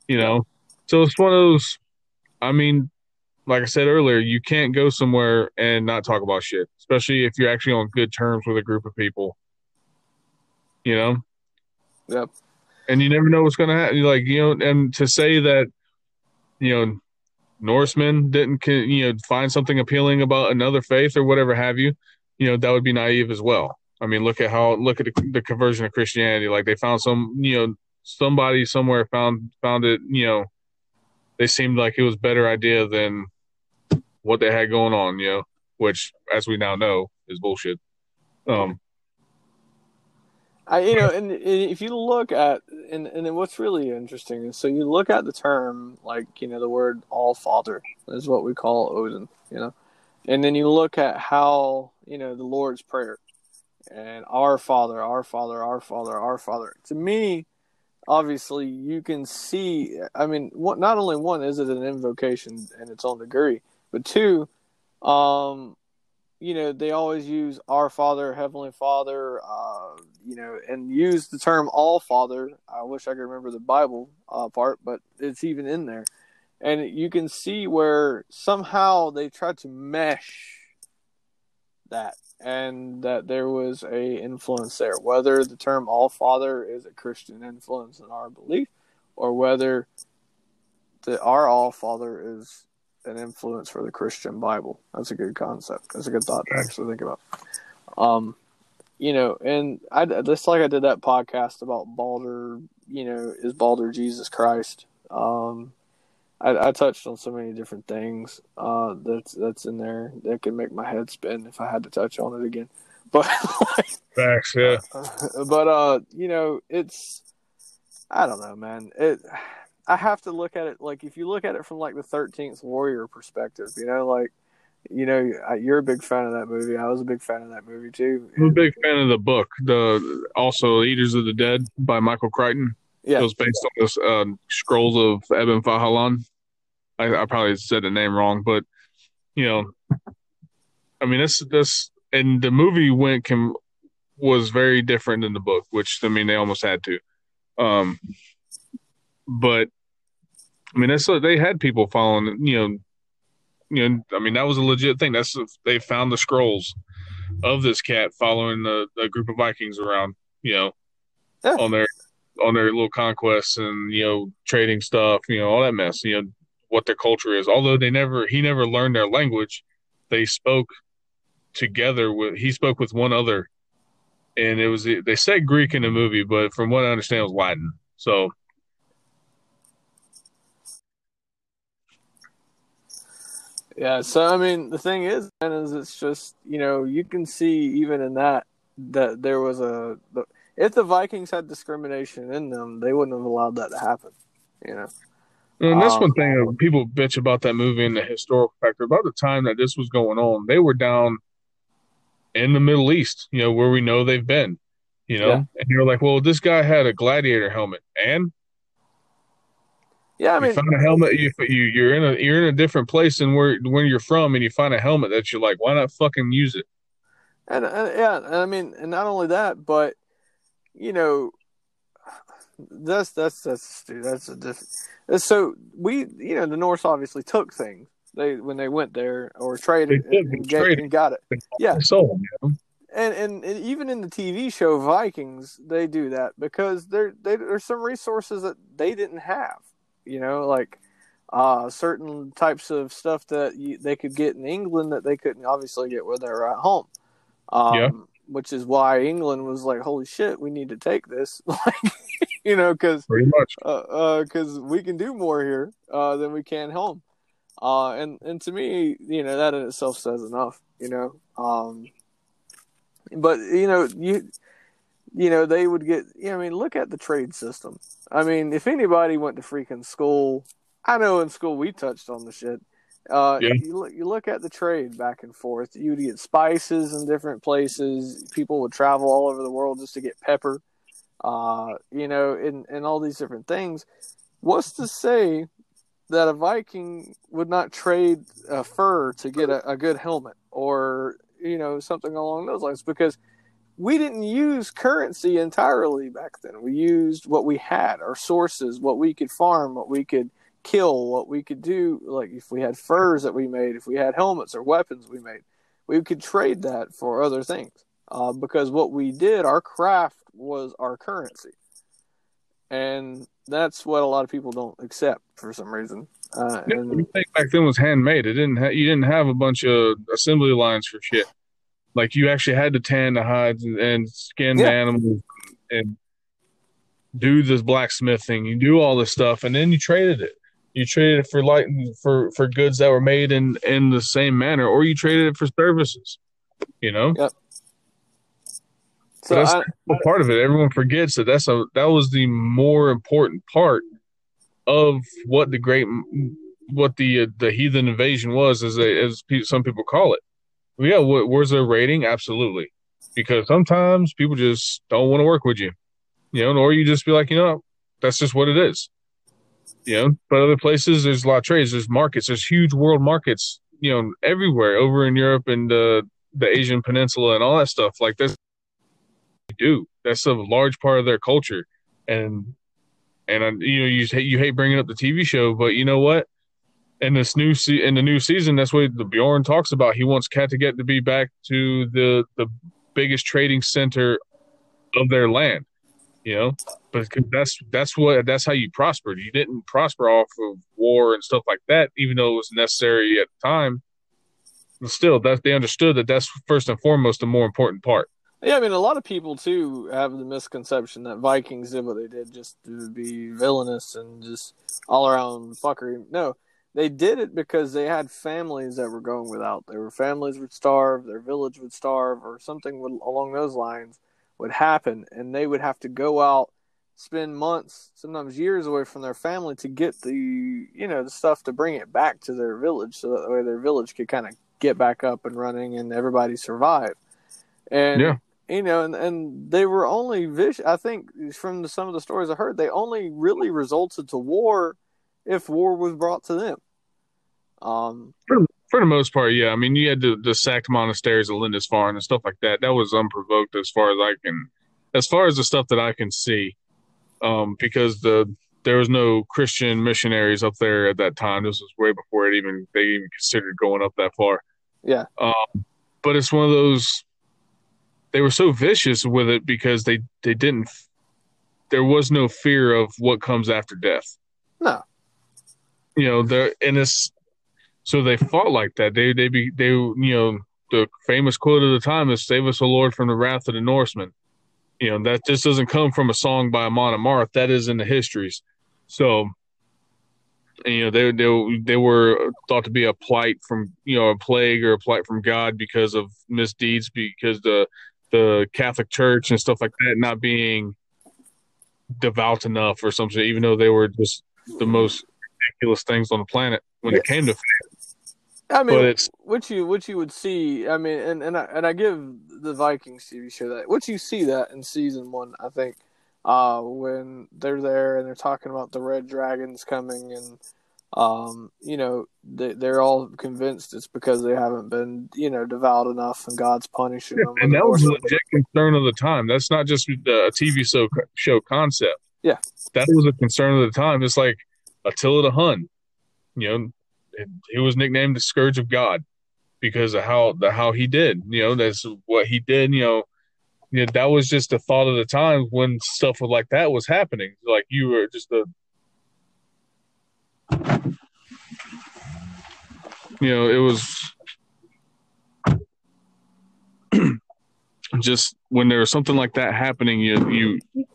You know, so it's one of those. I mean, like I said earlier, you can't go somewhere and not talk about shit, especially if you're actually on good terms with a group of people. You know? Yep. And you never know what's going to happen. Like, you know, and to say that, you know, Norsemen didn't, you know, find something appealing about another faith or whatever have you, you know, that would be naive as well. I mean, look at how, look at the, the conversion of Christianity. Like they found some, you know, somebody somewhere found, found it, you know, they seemed like it was a better idea than what they had going on, you know, which, as we now know, is bullshit. Um, I, you know, and, and if you look at, and, and what's really interesting is, so you look at the term, like, you know, the word all father is what we call Odin, you know, and then you look at how, you know, the Lord's Prayer and our Father, our Father, our Father, our Father. To me, obviously, you can see, I mean, what, not only one, is it an invocation in its own degree, but two, um, you know, they always use our Father, Heavenly Father, uh, you know, and use the term all Father. I wish I could remember the Bible uh, part, but it's even in there. And you can see where somehow they tried to mesh that, and that there was a influence there, whether the term all father is a Christian influence in our belief, or whether the our all father is an influence for the Christian Bible. That's a good concept. That's a good thought to actually think about. Um, you know, and I, just like I did that podcast about Balder, you know, is Balder Jesus Christ? Um, I, I touched on so many different things uh, that's that's in there that could make my head spin if I had to touch on it again. But like, facts, yeah. But uh, you know, it's I don't know, man. It I have to look at it like if you look at it from like the thirteenth Warrior perspective, you know, like you know, you're a big fan of that movie. I was a big fan of that movie too. I'm a big fan of the book, the also Eaters of the Dead by Michael Crichton. Yeah. It was based on this um, Scrolls of Ebn Fahlan. I, I probably said the name wrong, but you know, I mean, this this and the movie went can was very different than the book, which I mean they almost had to. Um, but I mean, that's they had people following. You know, you know, I mean, that was a legit thing. That's they found the scrolls of this cat following the, the group of Vikings around. You know, yeah. on their. on their little conquests and, you know, trading stuff, you know, all that mess, you know, what their culture is. Although they never, he never learned their language. They spoke together with, he spoke with one other and it was, they said Greek in the movie, but from what I understand it was Latin. So. Yeah. So, I mean, the thing is, man, is it's just, you know, you can see even in that, that there was a, the, if the Vikings had discrimination in them, they wouldn't have allowed that to happen, you know. And that's um, one thing that people bitch about that movie and the historical factor. About the time that this was going on, they were down in the Middle East, you know, where we know they've been, you know. Yeah. And you're like, well, this guy had a gladiator helmet, and yeah, I mean, you find a helmet. You, you you're in a you're in a different place than where where you're from, and you find a helmet that you're like, why not fucking use it? And uh, yeah, I mean, and not only that, but you know, that's that's that's dude, that's a different. So we, you know, the Norse obviously took things they when they went there or traded, did, and, traded. And got it. Yeah, so and, and and even in the T V show Vikings, they do that because there they, there's some resources that they didn't have. You know, like uh, certain types of stuff that you, they could get in England that they couldn't obviously get where they were at home. Um, yeah. Which is why England was like, "Holy shit, we need to take this," like, you know, because because uh, uh, we can do more here uh, than we can home, uh, and and to me, you know, that in itself says enough, you know. Um, but you know, you you know, they would get. You know, I mean, look at the trade system. I mean, if anybody went to freaking school I know in school we touched on the shit. Uh, yeah. you, look, you look at the trade back and forth. You'd get spices in different places. People would travel all over the world just to get pepper. Uh, you know, and, and all these different things. What's to say that a Viking would not trade a fur to get a, a good helmet or, you know, something along those lines? Because we didn't use currency entirely back then. We used what we had, our sources, what we could farm, what we could kill, what we could do. Like if we had furs that we made, if we had helmets or weapons we made, we could trade that for other things. Uh, because what we did, our craft was our currency. And that's what a lot of people don't accept for some reason. Uh, yeah, and everything back then was handmade. It didn't. Ha- you didn't have a bunch of assembly lines for shit. Like you actually had to tan the hides and, and skin yeah. the animals and do this blacksmith thing. You do all this stuff, and then you traded it. You traded it for light for for goods that were made in, in the same manner, or you traded it for services. You know. Yep. So but that's I, I, part of it. Everyone forgets that that's a, that was the more important part of what the great what the uh, the heathen invasion was, as they, as pe- some people call it. Well, yeah, w- was there raiding? Absolutely, because sometimes people just don't want to work with you, you know, or you just be like, you know, that's just what it is, you know. But other places, there's a lot of trades, there's markets, there's huge world markets, you know, everywhere over in Europe and uh, the Asian Peninsula and all that stuff like this. Do that's a large part of their culture, and and uh, you know you hate, you hate bringing up the T V show, but you know what? In this new se- in the new season, that's what the Bjorn talks about. He wants Kattegat to be back to the the biggest trading center of their land, you know. But that's that's what that's how you prospered. You didn't prosper off of war and stuff like that, even though it was necessary at the time. But still, that they understood that that's first and foremost the more important part. Yeah, I mean, a lot of people, too, have the misconception that Vikings did what they did just to be villainous and just all-around fuckery. No, they did it because they had families that were going without. Their families would starve, their village would starve, or something would, along those lines would happen, and they would have to go out, spend months, sometimes years away from their family to get the, you know, the stuff to bring it back to their village so that way their village could kind of get back up and running and everybody survive. And yeah. You know, and, and they were only vicious. I think from the, some of the stories I heard, they only really resulted to war if war was brought to them. Um, for, for the most part, yeah. I mean, you had the, the sacked monasteries of Lindisfarne and stuff like that. That was unprovoked, as far as I can, as far as the stuff that I can see, um, because the there was no Christian missionaries up there at that time. This was way before it even they even considered going up that far. Yeah. Um, but it's one of those. They were so vicious with it because they, they didn't – there was no fear of what comes after death. No. You know, they're – and it's – so they fought like that. They, they, be, they you know, the famous quote of the time is, save us, O Lord, from the wrath of the Norsemen. You know, that just doesn't come from a song by Amon Amarth. That is in the histories. So, and, you know, they, they, they were thought to be a plight from – you know, a plague or a plight from God because of misdeeds, because the – the Catholic Church and stuff like that not being devout enough or something, even though they were just the most ridiculous things on the planet when yes. it came to faith. I mean, but it's, what you what you would see, I mean, and, and, I, and I give the Vikings T V show that. What you see that in season one, I think, uh, when they're there and they're talking about the red dragons coming and, um, you know, they, they're all convinced it's because they haven't been, you know, devout enough and God's punishing yeah, them. And that was a legit concern of the time. That's not just a T V show, show concept. Yeah. That was a concern of the time. It's like Attila the Hun, you know, he was nicknamed the Scourge of God because of how, the, how he did, you know, that's what he did, you know, you know, that was just the thought of the time when stuff like that was happening. Like you were just a, you know, it was just when there was something like that happening, you, you, you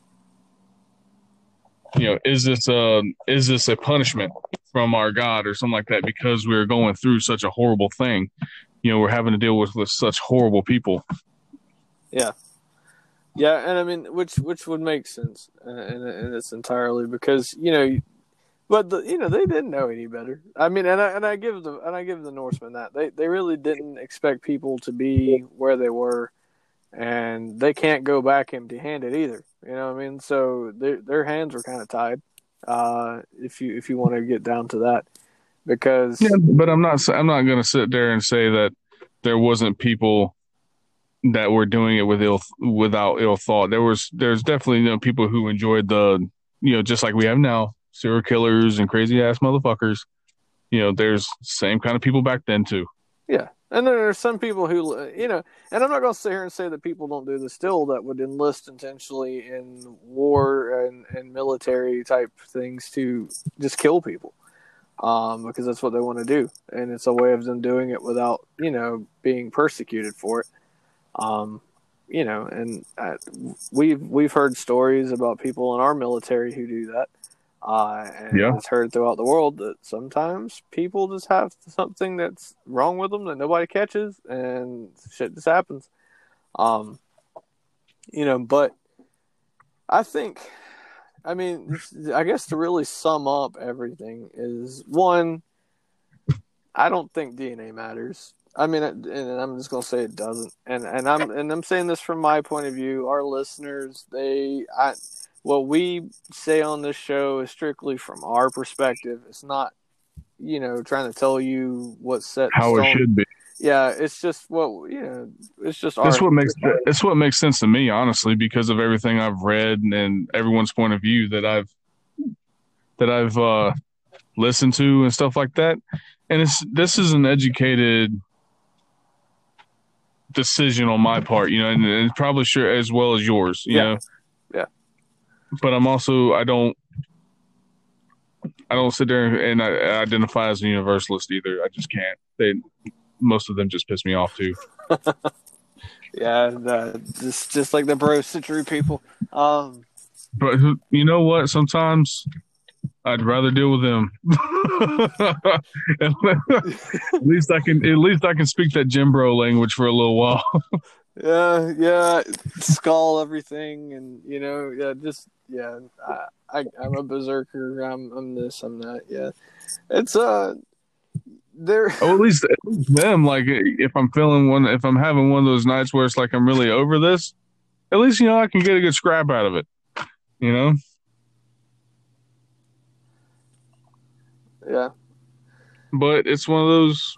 know, is this a, is this a punishment from our God or something like that? Because we're going through such a horrible thing, you know, we're having to deal with, with such horrible people. Yeah. Yeah. And I mean, which, which would make sense. And, and it's entirely because, you know, But the, you know, they didn't know any better. I mean, and I and I give the and I give the Norsemen that they they really didn't expect people to be where they were, and they can't go back empty-handed either. You know what I mean? So their their hands were kind of tied. Uh, if you if you want to get down to that, because yeah, but I'm not I'm not going to sit there and say that there wasn't people that were doing it with ill without ill thought. There was there's definitely you know, people who enjoyed the you know just like we have now. Serial killers and crazy ass motherfuckers. You know, there's same kind of people back then too. Yeah, and there are some people who, you know, and I'm not going to sit here and say that people don't do this still that would enlist intentionally in war and, and military type things to just kill people, um, because that's what they want to do, and it's a way of them doing it without, you know, being persecuted for it. Um, you know, and I, we've we've heard stories about people in our military who do that. Uh, and yeah. It's heard throughout the world that sometimes people just have something that's wrong with them that nobody catches, and shit just happens. Um, you know, but I think, I mean, I guess to really sum up everything is, one, I don't think D N A matters. I mean, and I'm just gonna say it doesn't. And and I'm and I'm saying this from my point of view. Our listeners, they, I. What we say on this show is strictly from our perspective. It's not, you know, trying to tell you what's set how in stone. It should be. Yeah, it's just what you know. It's just that's our what makes it's what makes sense to me, honestly, because of everything I've read and, and everyone's point of view that I've that I've uh, listened to and stuff like that. And it's this is an educated decision on my part, you know, and, and probably sure as well as yours, you yeah. know. But I'm also I don't I don't sit there and I, I identify as a universalist either. I just can't. They most of them just piss me off too. yeah, the, just just like the bro century people. Um, but you know what? Sometimes I'd rather deal with them. at least I can at least I can speak that Jim Bro language for a little while. Yeah, yeah, skull everything, and you know, yeah, just yeah. I, I, I'm a berserker. I'm, I'm this. I'm that. Yeah, it's uh, there. Oh, at least, at least them. Like, if I'm feeling one, if I'm having one of those nights where it's like I'm really over this, at least you know I can get a good scrap out of it. You know. Yeah. But it's one of those.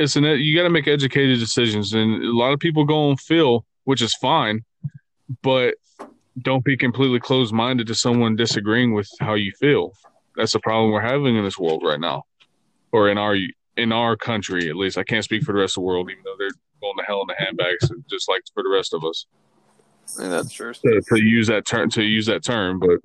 It's an, you got to make educated decisions, and a lot of people go on feel, which is fine, but don't be completely closed-minded to someone disagreeing with how you feel. That's the problem we're having in this world right now, or in our in our country at least. I can't speak for the rest of the world, even though they're going to hell in the handbags, just like for the rest of us. And that's true. To, to use that term, to use that term, but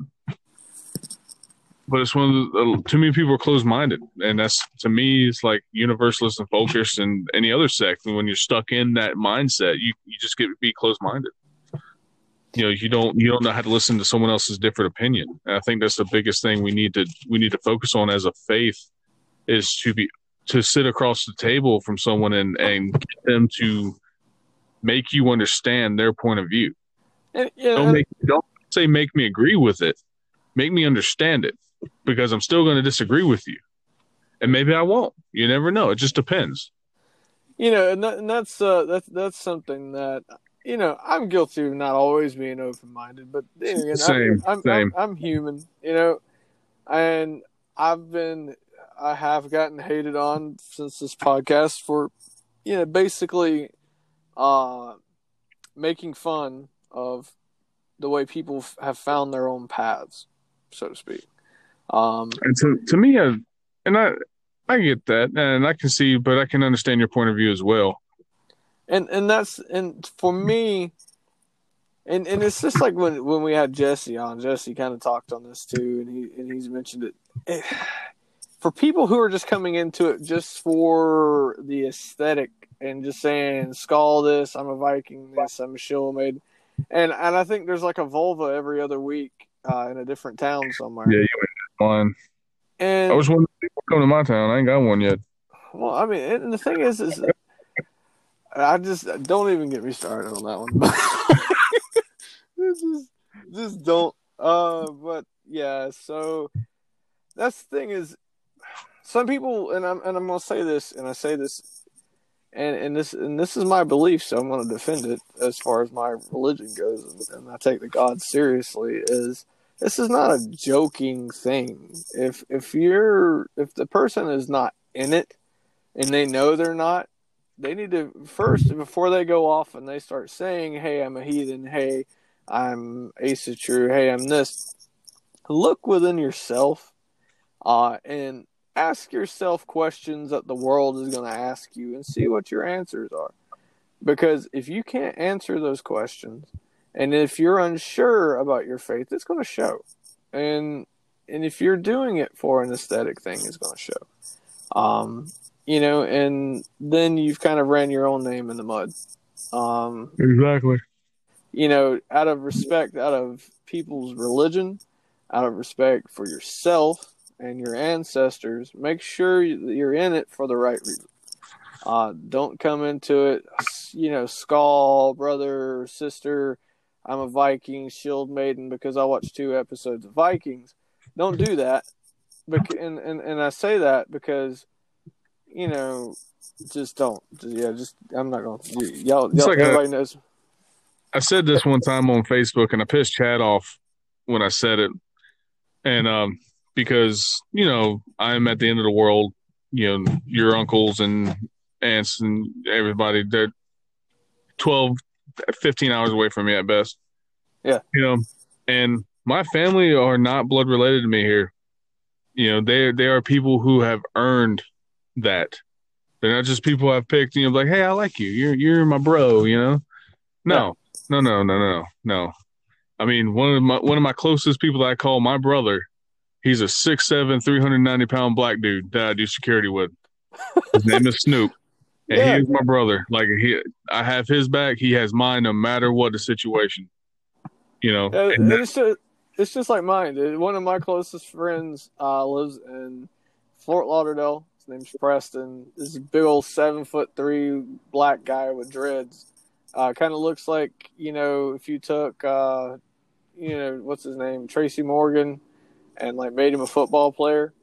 but it's one of the, too many people are closed-minded, and that's to me it's like universalist and focused and any other sect. And when you're stuck in that mindset, you, you just get be closed-minded. You know, you don't you don't know how to listen to someone else's different opinion. And I think that's the biggest thing we need to we need to focus on as a faith is to be to sit across the table from someone and and get them to make you understand their point of view. And, yeah, don't make don't say make me agree with it. Make me understand it. Because I'm still going to disagree with you, and maybe I won't. You never know. It just depends. You know, and, that, and that's uh, that's that's something that you know I'm guilty of not always being open-minded. But anyway, same, I'm, I'm, same. I'm, I'm human, you know, and I've been, I have gotten hated on since this podcast for, you know, basically, uh, making fun of the way people f- have found their own paths, so to speak. Um, and to to me, I, and I, I get that, and I can see, but I can understand your point of view as well. And and that's and for me, and, and it's just like when, when we had Jesse on. Jesse kind of talked on this too, and he and he's mentioned it. it. For people who are just coming into it just for the aesthetic and just saying "Skull this," I'm a Viking this, I'm a Shilmaid, and and I think there's like a vulva every other week uh, in a different town somewhere. Yeah. You one. And I was wondering if people come to my town. I ain't got one yet. Well, I mean, and the thing is, is I just don't even get me started on that one. just, just don't. Uh, but yeah, so that's the thing is, some people, and I'm and I'm gonna say this, and I say this, and, and this and this is my belief, so I'm gonna defend it as far as my religion goes, and, and I take the God seriously. Is this is not a joking thing. If if you're if the person is not in it, and they know they're not, they need to first, before they go off and they start saying, "Hey, I'm a heathen. Hey, I'm asatru. Hey, I'm this." Look within yourself, uh, and ask yourself questions that the world is going to ask you, and see what your answers are. Because if you can't answer those questions, and if you're unsure about your faith, it's going to show. And and if you're doing it for an aesthetic thing, it's going to show. Um. You know, and then you've kind of ran your own name in the mud. Um, exactly. You know, out of respect, out of people's religion, out of respect for yourself and your ancestors, make sure that you're in it for the right reason. Uh, don't come into it, you know, skull, brother, sister, I'm a Viking, shield maiden, because I watched two episodes of Vikings. Don't do that. And, and, and I say that because... You know, just don't. Yeah, just I'm not gonna. Y'all, y'all like everybody a, knows. I said this one time on Facebook, and I pissed Chad off when I said it, and um, because you know I'm at the end of the world. You know, your uncles and aunts and everybody, they're twelve, fifteen hours away from me at best. Yeah, you know, and my family are not blood related to me here. You know, they they are people who have earned. That they're not just people I've picked, you know, like, hey, I like you. You're you're my bro, you know. No, no, no, no, no, no. I mean, one of my one of my closest people that I call my brother, he's a six seven, three hundred ninety pound black dude that I do security with. His name is Snoop, and yeah. He is my brother. Like he, I have his back. He has mine, no matter what the situation. You know, uh, it's just it's just like mine. One of my closest friends uh, lives in Fort Lauderdale. Name's Preston. This is a big old seven foot three black guy with dreads. Uh, kind of looks like, you know, if you took, uh, you know, what's his name, Tracy Morgan, and like made him a football player.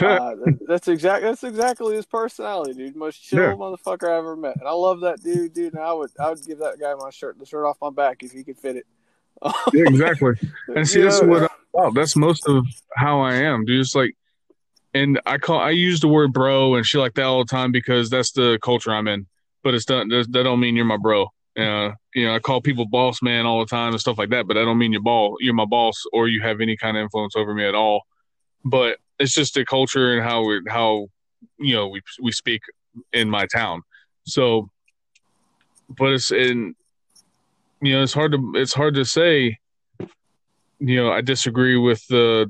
Uh, that's exact. That's exactly his personality, dude. Most chill yeah. motherfucker I ever met. And I love that dude, dude. And I would, I would give that guy my shirt, the shirt off my back, if he could fit it. Yeah, exactly. And see, that's know, what. Wow, that's most of how I am, dude. It's like. And I call I use the word bro and shit like that all the time because that's the culture I'm in. But it's not, that don't mean you're my bro. Uh, you know, I call people boss man all the time and stuff like that, but I don't mean you're ball you're my boss or you have any kind of influence over me at all. But it's just the culture and how we how you know we we speak in my town. So, but it's in you know it's hard to it's hard to say. You know, I disagree with the.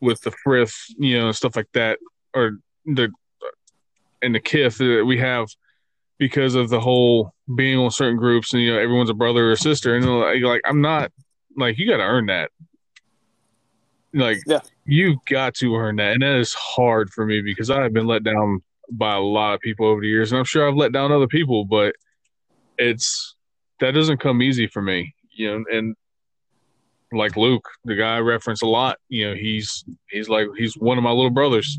With the frith, you know, stuff like that, or the and the kith that we have because of the whole being on certain groups, and you know, everyone's a brother or sister, and like, like I'm not like you got to earn that. Like yeah. You've got to earn that, and that is hard for me because I have been let down by a lot of people over the years, and I'm sure I've let down other people, but it's that doesn't come easy for me, you know, and. Like Luke, the guy I reference a lot, you know, he's he's like he's one of my little brothers.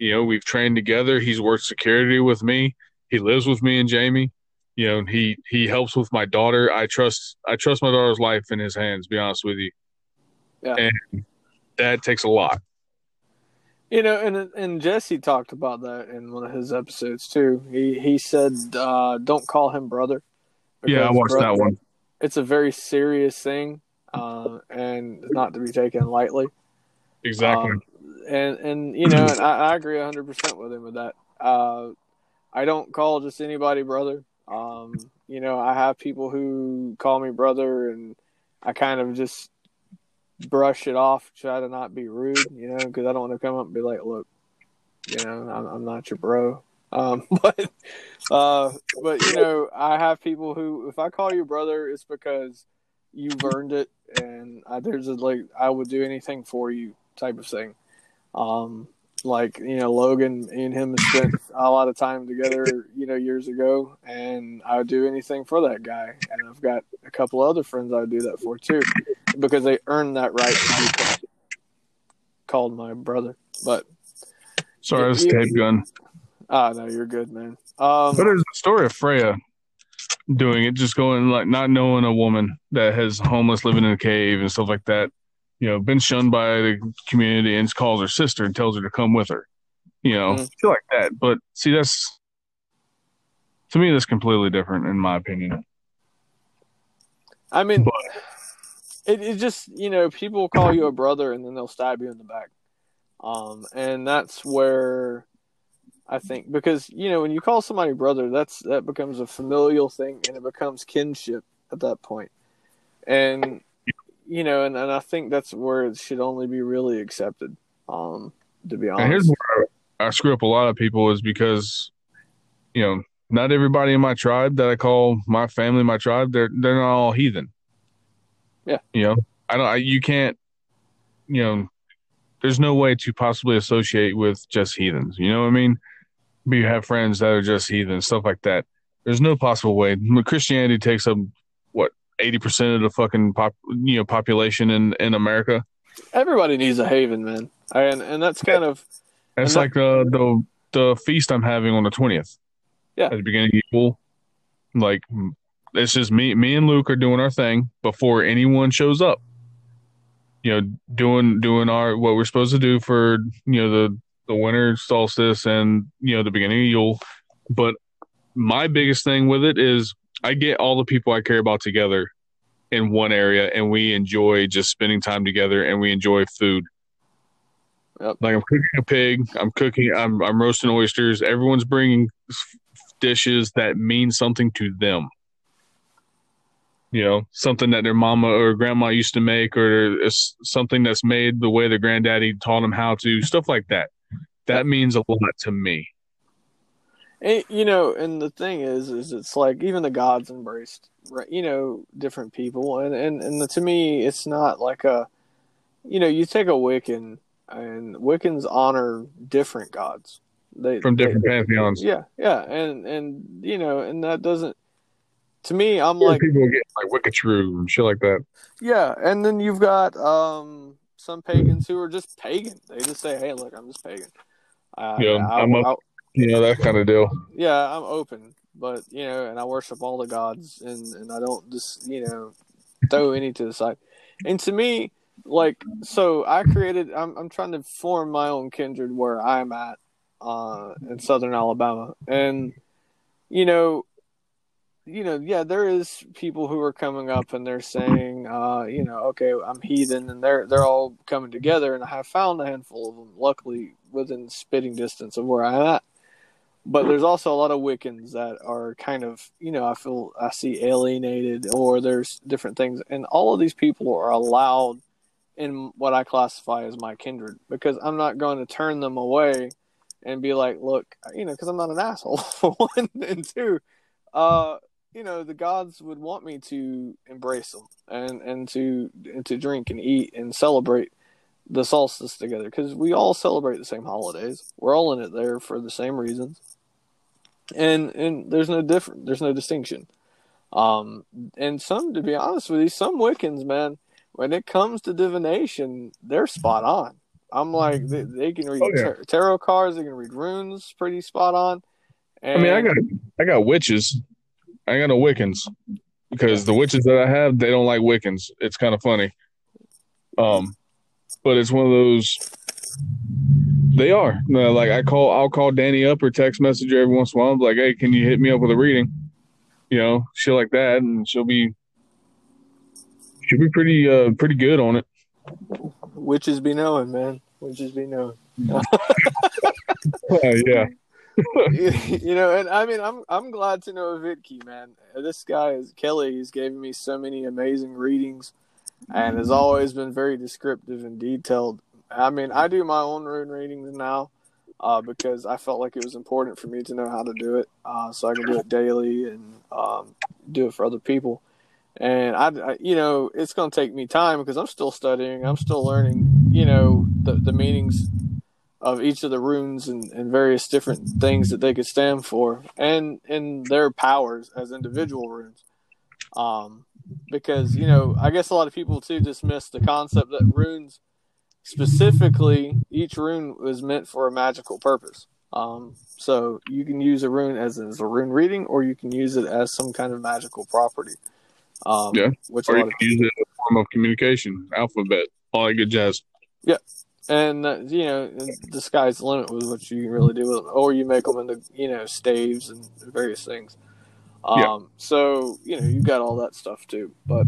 You know, we've trained together. He's worked security with me. He lives with me and Jamie. You know, he he helps with my daughter. I trust I trust my daughter's life in his hands. To be honest with you, yeah. And that takes a lot. You know, and and Jesse talked about that in one of his episodes too. He he said, uh, "Don't call him brother." Yeah, I watched brother, that one. It's a very serious thing. Uh, and not to be taken lightly. Exactly. Um, and, and, you know, and I, I agree one hundred percent with him with that. Uh, I don't call just anybody brother. Um, you know, I have people who call me brother, and I kind of just brush it off, try to not be rude, you know, because I don't want to come up and be like, look, you know, I'm, I'm not your bro. Um, but, uh, but, you know, I have people who, if I call you brother, it's because you've earned it, and I, there's a, like I would do anything for you type of thing. Um, like you know, Logan and him spent a lot of time together, you know, years ago, and I would do anything for that guy. And I've got a couple other friends I would do that for too, because they earned that right to be called, called my brother. But sorry, I was tape gun. Ah, no, you're good, man. Um, but there's the story of Freya doing it, just going like not knowing a woman that has homeless living in a cave and stuff like that. You know, been shunned by the community and calls her sister and tells her to come with her. You know, mm-hmm. Feel like that. But see, that's to me, that's completely different in my opinion. I mean, but, it, it just, you know, people call you a brother and then they'll stab you in the back. Um, and that's where I think, because, you know, when you call somebody brother, that's, that becomes a familial thing and it becomes kinship at that point. And, you know, and, and I think that's where it should only be really accepted, um, to be honest. And here's where I screw up a lot of people is because, you know, not everybody in my tribe that I call my family, my tribe, they're, they're not all heathen. Yeah. You know, I don't, I, you can't, you know, there's no way to possibly associate with just heathens. You know what I mean? But you have friends that are just heathens, stuff like that. There's no possible way. Christianity takes up what eighty percent of the fucking pop, you know, population in, in America. Everybody needs a haven, man. And and that's kind yeah. of, that's like that, the, the, the feast I'm having on the twentieth. Yeah. At the beginning of Yule, like, it's just me, me and Luke are doing our thing before anyone shows up. You know, doing doing our what we're supposed to do for, you know, the, the winter solstice and, you know, the beginning of Yule. But my biggest thing with it is I get all the people I care about together in one area and we enjoy just spending time together and we enjoy food. Yep. Like I'm cooking a pig, I'm cooking, I'm I'm roasting oysters. Everyone's bringing dishes that mean something to them. You know, something that their mama or grandma used to make, or something that's made the way their granddaddy taught them how to, stuff like that. That means a lot to me. And, you know, and the thing is, is it's like even the gods embraced, you know, different people. And, and, and the, to me, it's not like a, you know, you take a Wiccan and Wiccans honor different gods. They, From different they, pantheons. Yeah, yeah. And, and, you know, and that doesn't, to me, I'm like people get like Wiccatru and shit like that. Yeah, and then you've got um, some pagans who are just pagan. They just say, "Hey, look, I'm just pagan." Uh, yeah, I, I'm up, I, you know that kind of deal. Yeah, I'm open, but you know, and I worship all the gods, and, and I don't just you know throw any to the side. And to me, like, so I created. I'm I'm trying to form my own kindred where I'm at uh, in Southern Alabama, and you know. You know, yeah, there is people who are coming up and they're saying, uh, you know, okay, I'm heathen, and they're they're all coming together, and I have found a handful of them, luckily within spitting distance of where I'm at. But there's also a lot of Wiccans that are kind of, you know, I feel I see alienated, or there's different things, and all of these people are allowed in what I classify as my kindred because I'm not going to turn them away and be like, look, you know, because I'm not an asshole for one and two. Uh, you know, the gods would want me to embrace them and, and to and to drink and eat and celebrate the solstice together because we all celebrate the same holidays. We're all in it there for the same reasons, and and there's no different. There's no distinction. Um, and some, to be honest with you, some Wiccans, man, when it comes to divination, they're spot on. I'm like, they, they can read oh, yeah. tar- tarot cards, they can read runes, pretty spot on. And I mean, I got I got witches. I got no Wiccans because the witches that I have, they don't like Wiccans. It's kind of funny. Um, but it's one of those. They are no, like I call. I'll call Danny up or text message her every once in a while. I'm like, hey, can you hit me up with a reading? You know, shit like that, and she'll be she'll be pretty uh, pretty good on it. Witches be knowing, man. Witches be knowing. uh, yeah. You know, and I mean, I'm I'm glad to know Vitke, man. This guy is Kelly. He's given me so many amazing readings, and has always been very descriptive and detailed. I mean, I do my own rune readings now, uh, because I felt like it was important for me to know how to do it, uh, so I can do it daily and um, do it for other people. And I, I you know, it's going to take me time because I'm still studying. I'm still learning. You know, the the meanings of each of the runes and, and various different things that they could stand for, and in their powers as individual runes, um, because you know I guess a lot of people too dismiss the concept that runes Specifically, each rune was meant for a magical purpose. Um, so you can use a rune as, as a rune reading, or you can use it as some kind of magical property. Um, yeah, which or you can use it as a form of communication, alphabet, all that good jazz. Yeah, and uh, you know, the sky's the limit with what you can really do with them. Or you make them into, you know, staves and various things. Um, yeah. So, you know, you've got all that stuff too. But,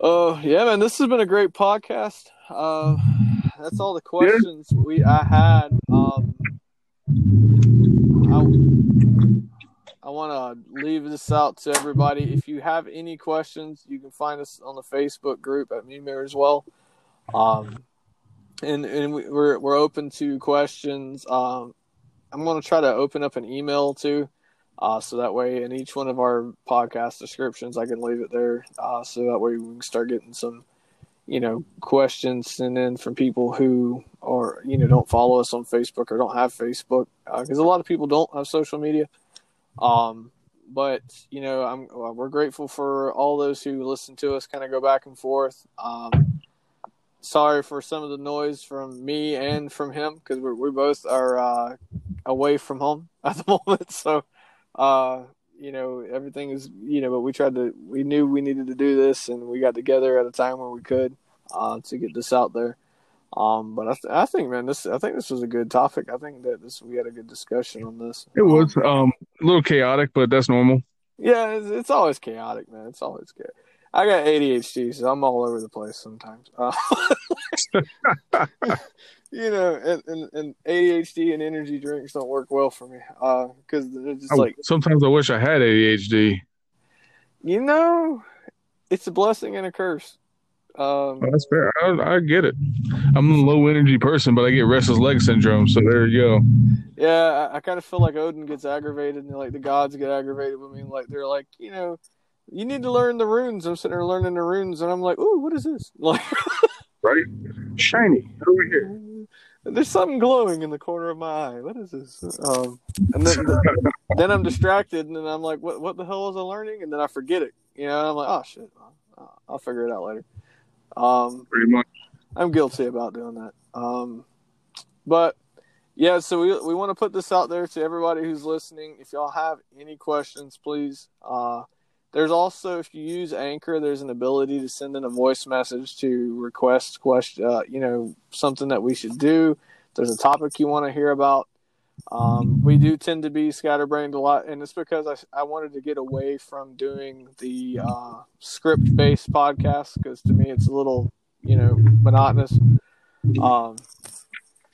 oh, uh, yeah, man, this has been a great podcast. Uh, that's all the questions yeah. we I had. Um, I, I want to leave this out to everybody. If you have any questions, you can find us on the Facebook group at Mimir as well. Um, and and we, we're we're open to questions. Um, I'm going to try to open up an email too, uh, so that way in each one of our podcast descriptions, I can leave it there, uh, so that way we can start getting some, you know, questions, and then from people who are, you know, don't follow us on Facebook or don't have Facebook, because uh, a lot of people don't have social media. Um, but you know, I'm we're grateful for all those who listen to us, kind of go back and forth. Um, sorry for some of the noise from me and from him, because we we both are uh, away from home at the moment. So, uh, you know, everything is, you know, but we tried to, we knew we needed to do this, and we got together at a time where we could, uh, to get this out there. Um, but I, th- I think, man, this, I think this was a good topic. I think that this, we had a good discussion on this. It was, um, a little chaotic, but that's normal. Yeah. It's, it's always chaotic, man. It's always good. I got A D H D, so I'm all over the place sometimes. Uh, you know, and, and, and A D H D and energy drinks don't work well for me, because uh, they're just I, like... Sometimes I wish I had A D H D. You know, it's a blessing and a curse. Um, well, that's fair. I, I get it. I'm a low-energy person, but I get restless leg syndrome, so there you go. Yeah, I, I kind of feel like Odin gets aggravated, and like the gods get aggravated with me. Like they're like, you know... You need to learn the runes. I'm sitting there learning the runes, and I'm like, "Ooh, what is this?" Like, right? Shiny over here. There's something glowing in the corner of my eye. What is this? Um, and then, the, then I'm distracted, and then I'm like, "What? What the hell is I learning?" And then I forget it. You know, and I'm like, "Oh shit, I'll, I'll figure it out later." Um, Pretty much. I'm guilty about doing that. Um, but yeah, so we we want to put this out there to everybody who's listening. If y'all have any questions, please. Uh, There's also, if you use Anchor, there's an ability to send in a voice message to request, question, uh, you know, something that we should do. If there's a topic you want to hear about. Um, we do tend to be scatterbrained a lot, and it's because I, I wanted to get away from doing the uh, script-based podcast, because to me it's a little, you know, monotonous. Um,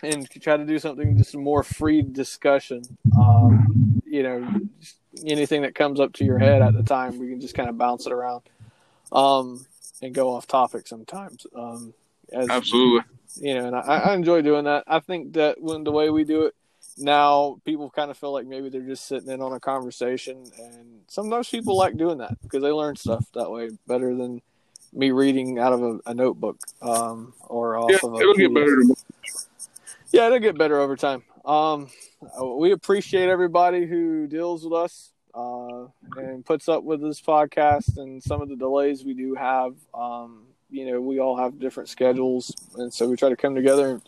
and to try to do something just more free discussion, um, you know, just anything that comes up to your head at the time, we can just kind of bounce it around, um, and go off topic sometimes. Um, as, Absolutely. You know, and I, I enjoy doing that. I think that when the way we do it now, people kind of feel like maybe they're just sitting in on a conversation, and sometimes people like doing that because they learn stuff that way better than me reading out of a, a notebook, um, or off yeah, of a it'll get better. Yeah, it'll get better over time. Um, we appreciate everybody who deals with us, uh, and puts up with this podcast and some of the delays we do have. Um, you know, we all have different schedules, and so we try to come together and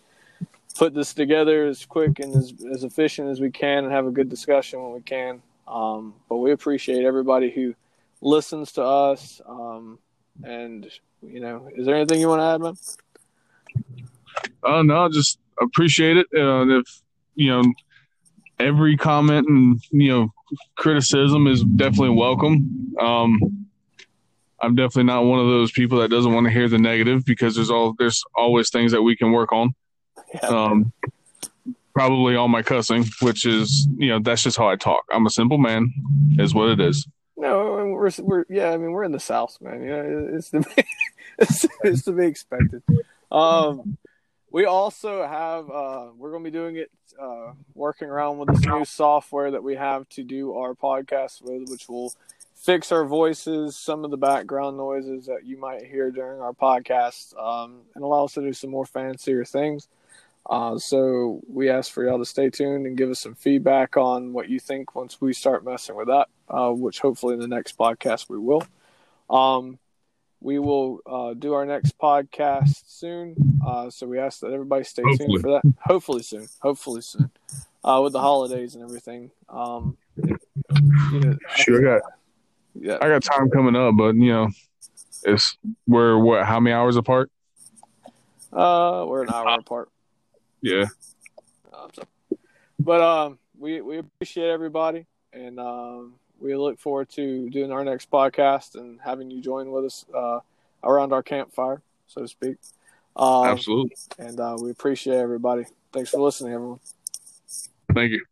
put this together as quick and as, as efficient as we can, and have a good discussion when we can. Um, but we appreciate everybody who listens to us. Um, and you know, is there anything you want to add, man? Uh, no, just appreciate it. Uh, if, you know, every comment and, you know, criticism is definitely welcome. Um, I'm definitely not one of those people that doesn't want to hear the negative, because there's all there's always things that we can work on. Yeah. Um, probably all my cussing, which is, you know, that's just how I talk. I'm a simple man, is what it is. No, we're, we're yeah, I mean, we're in the South, man. You know, it's to be, it's, it's to be expected. Um, We also have, uh, we're going to be doing it, uh, working around with this new software that we have to do our podcast with, which will fix our voices, some of the background noises that you might hear during our podcast, um, and allow us to do some more fancier things. Uh, so we ask for y'all to stay tuned and give us some feedback on what you think once we start messing with that, uh, which hopefully in the next podcast we will. Um, We will uh, do our next podcast soon. Uh, so we ask that everybody stay Hopefully. tuned for that. Hopefully soon. Hopefully soon. Uh, with the holidays and everything. Um, you know, sure, I got, yeah. I got time coming up, but, you know, it's we're, what, how many hours apart? Uh, We're an hour uh, apart. Yeah. Uh, so. But um, we, we appreciate everybody, and um, we look forward to doing our next podcast and having you join with us uh, around our campfire, so to speak. Um, Absolutely. And uh, we appreciate everybody. Thanks for listening, everyone. Thank you.